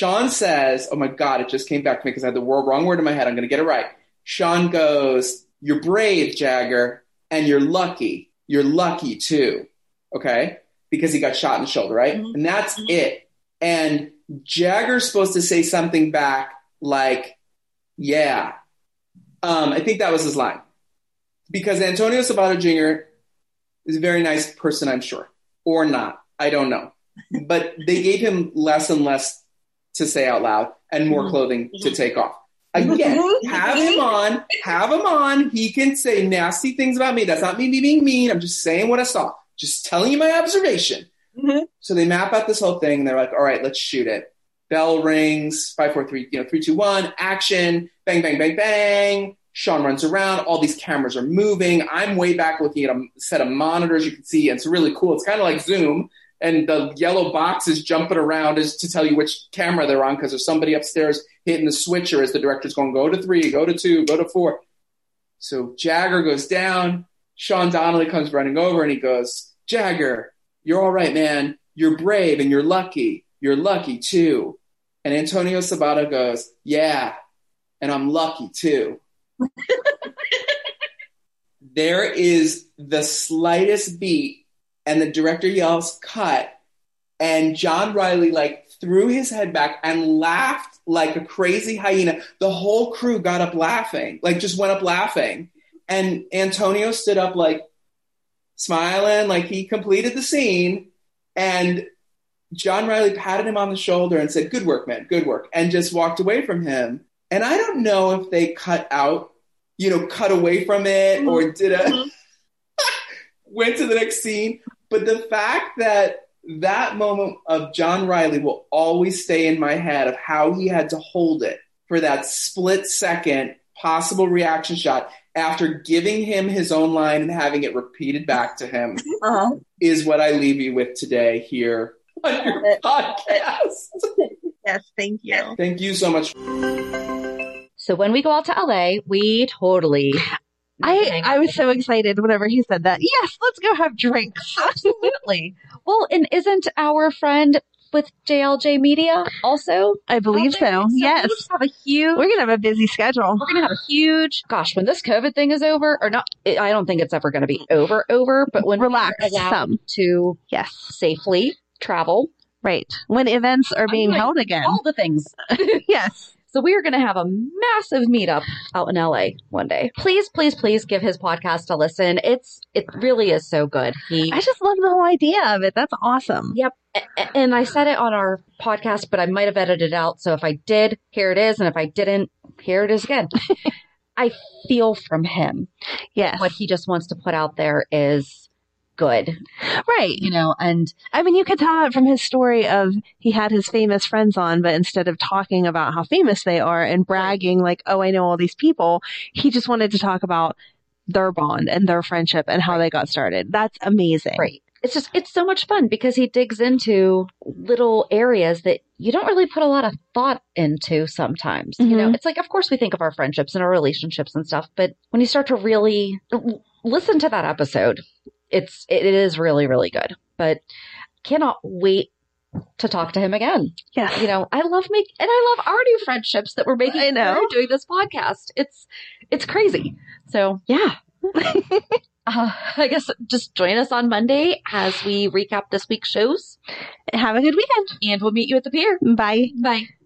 oh my God, it just came back to me because I had the wrong word in my head. I'm going to get it right. Sean goes, you're brave, Jagger, and you're lucky. You're lucky too, okay? Because he got shot in the shoulder, right? And that's it. And Jagger's supposed to say something back like, yeah. I think that was his line. Because Antonio Sabato Jr. is a very nice person, I'm sure. Or not. I don't know. But they gave him less and less to say out loud and more clothing to take off. Again, have him on. He can say nasty things about me. That's not me being mean. I'm just saying what I saw. Just telling you my observation. So they map out this whole thing. And they're like, all right, let's shoot it. Bell rings, 5, 4, 3, 3, 2, 1, action, bang, bang, bang, bang. Sean runs around. All these cameras are moving. I'm way back looking at a set of monitors. You can see it's really cool. It's kind of like Zoom. And the yellow box is jumping around is to tell you which camera they're on because there's somebody upstairs hitting the switcher as the director's going, go to 3, go to 2, go to 4. So Jagger goes down. Sean Donnelly comes running over and he goes, Jagger, you're all right, man. You're brave and you're lucky. You're lucky too. And Antonio Sabato goes, yeah, and I'm lucky too. There is the slightest beat. And the director yells, cut. And John Reilly, threw his head back and laughed like a crazy hyena. The whole crew got up laughing, just went up laughing. And Antonio stood up, smiling, he completed the scene. And John Reilly patted him on the shoulder and said, good work, man, good work, and just walked away from him. And I don't know if they cut away from it or did a... went to the next scene. But the fact that moment of John Reilly will always stay in my head of how he had to hold it for that split second possible reaction shot after giving him his own line and having it repeated back to him is what I leave you with today here on your podcast. Yes, thank you. Thank you so much. So when we go out to LA, we totally... I was so excited whenever he said that. Yes, let's go have drinks. Absolutely. Well, and isn't our friend with JLJ Media also? I believe so. Yes. We're going to have a busy schedule. We're going to have a huge, gosh, when this COVID thing is over, or not, I don't think it's ever going to be over, but when we're allowed to safely travel. Right. When events are being held again. All the things. Yes. So we are going to have a massive meetup out in LA one day. Please, please, please give his podcast a listen. It really is so good. I just love the whole idea of it. That's awesome. Yep. And I said it on our podcast, but I might have edited it out. So if I did, here it is. And if I didn't, here it is again. I feel from him. Yes. What he just wants to put out there is good. Right. And I mean, you could tell it from his story of he had his famous friends on, but instead of talking about how famous they are and bragging I know all these people, he just wanted to talk about their bond and their friendship and how they got started. That's amazing. Right. It's just, it's so much fun because he digs into little areas that you don't really put a lot of thought into sometimes. Mm-hmm. It's of course we think of our friendships and our relationships and stuff, but when you start to really listen to that episode, It is really, really good, but cannot wait to talk to him again. Yeah. I love our new friendships that we're making doing this podcast. It's crazy. So yeah, I guess just join us on Monday as we recap this week's shows. Have a good weekend and we'll meet you at the pier. Bye. Bye.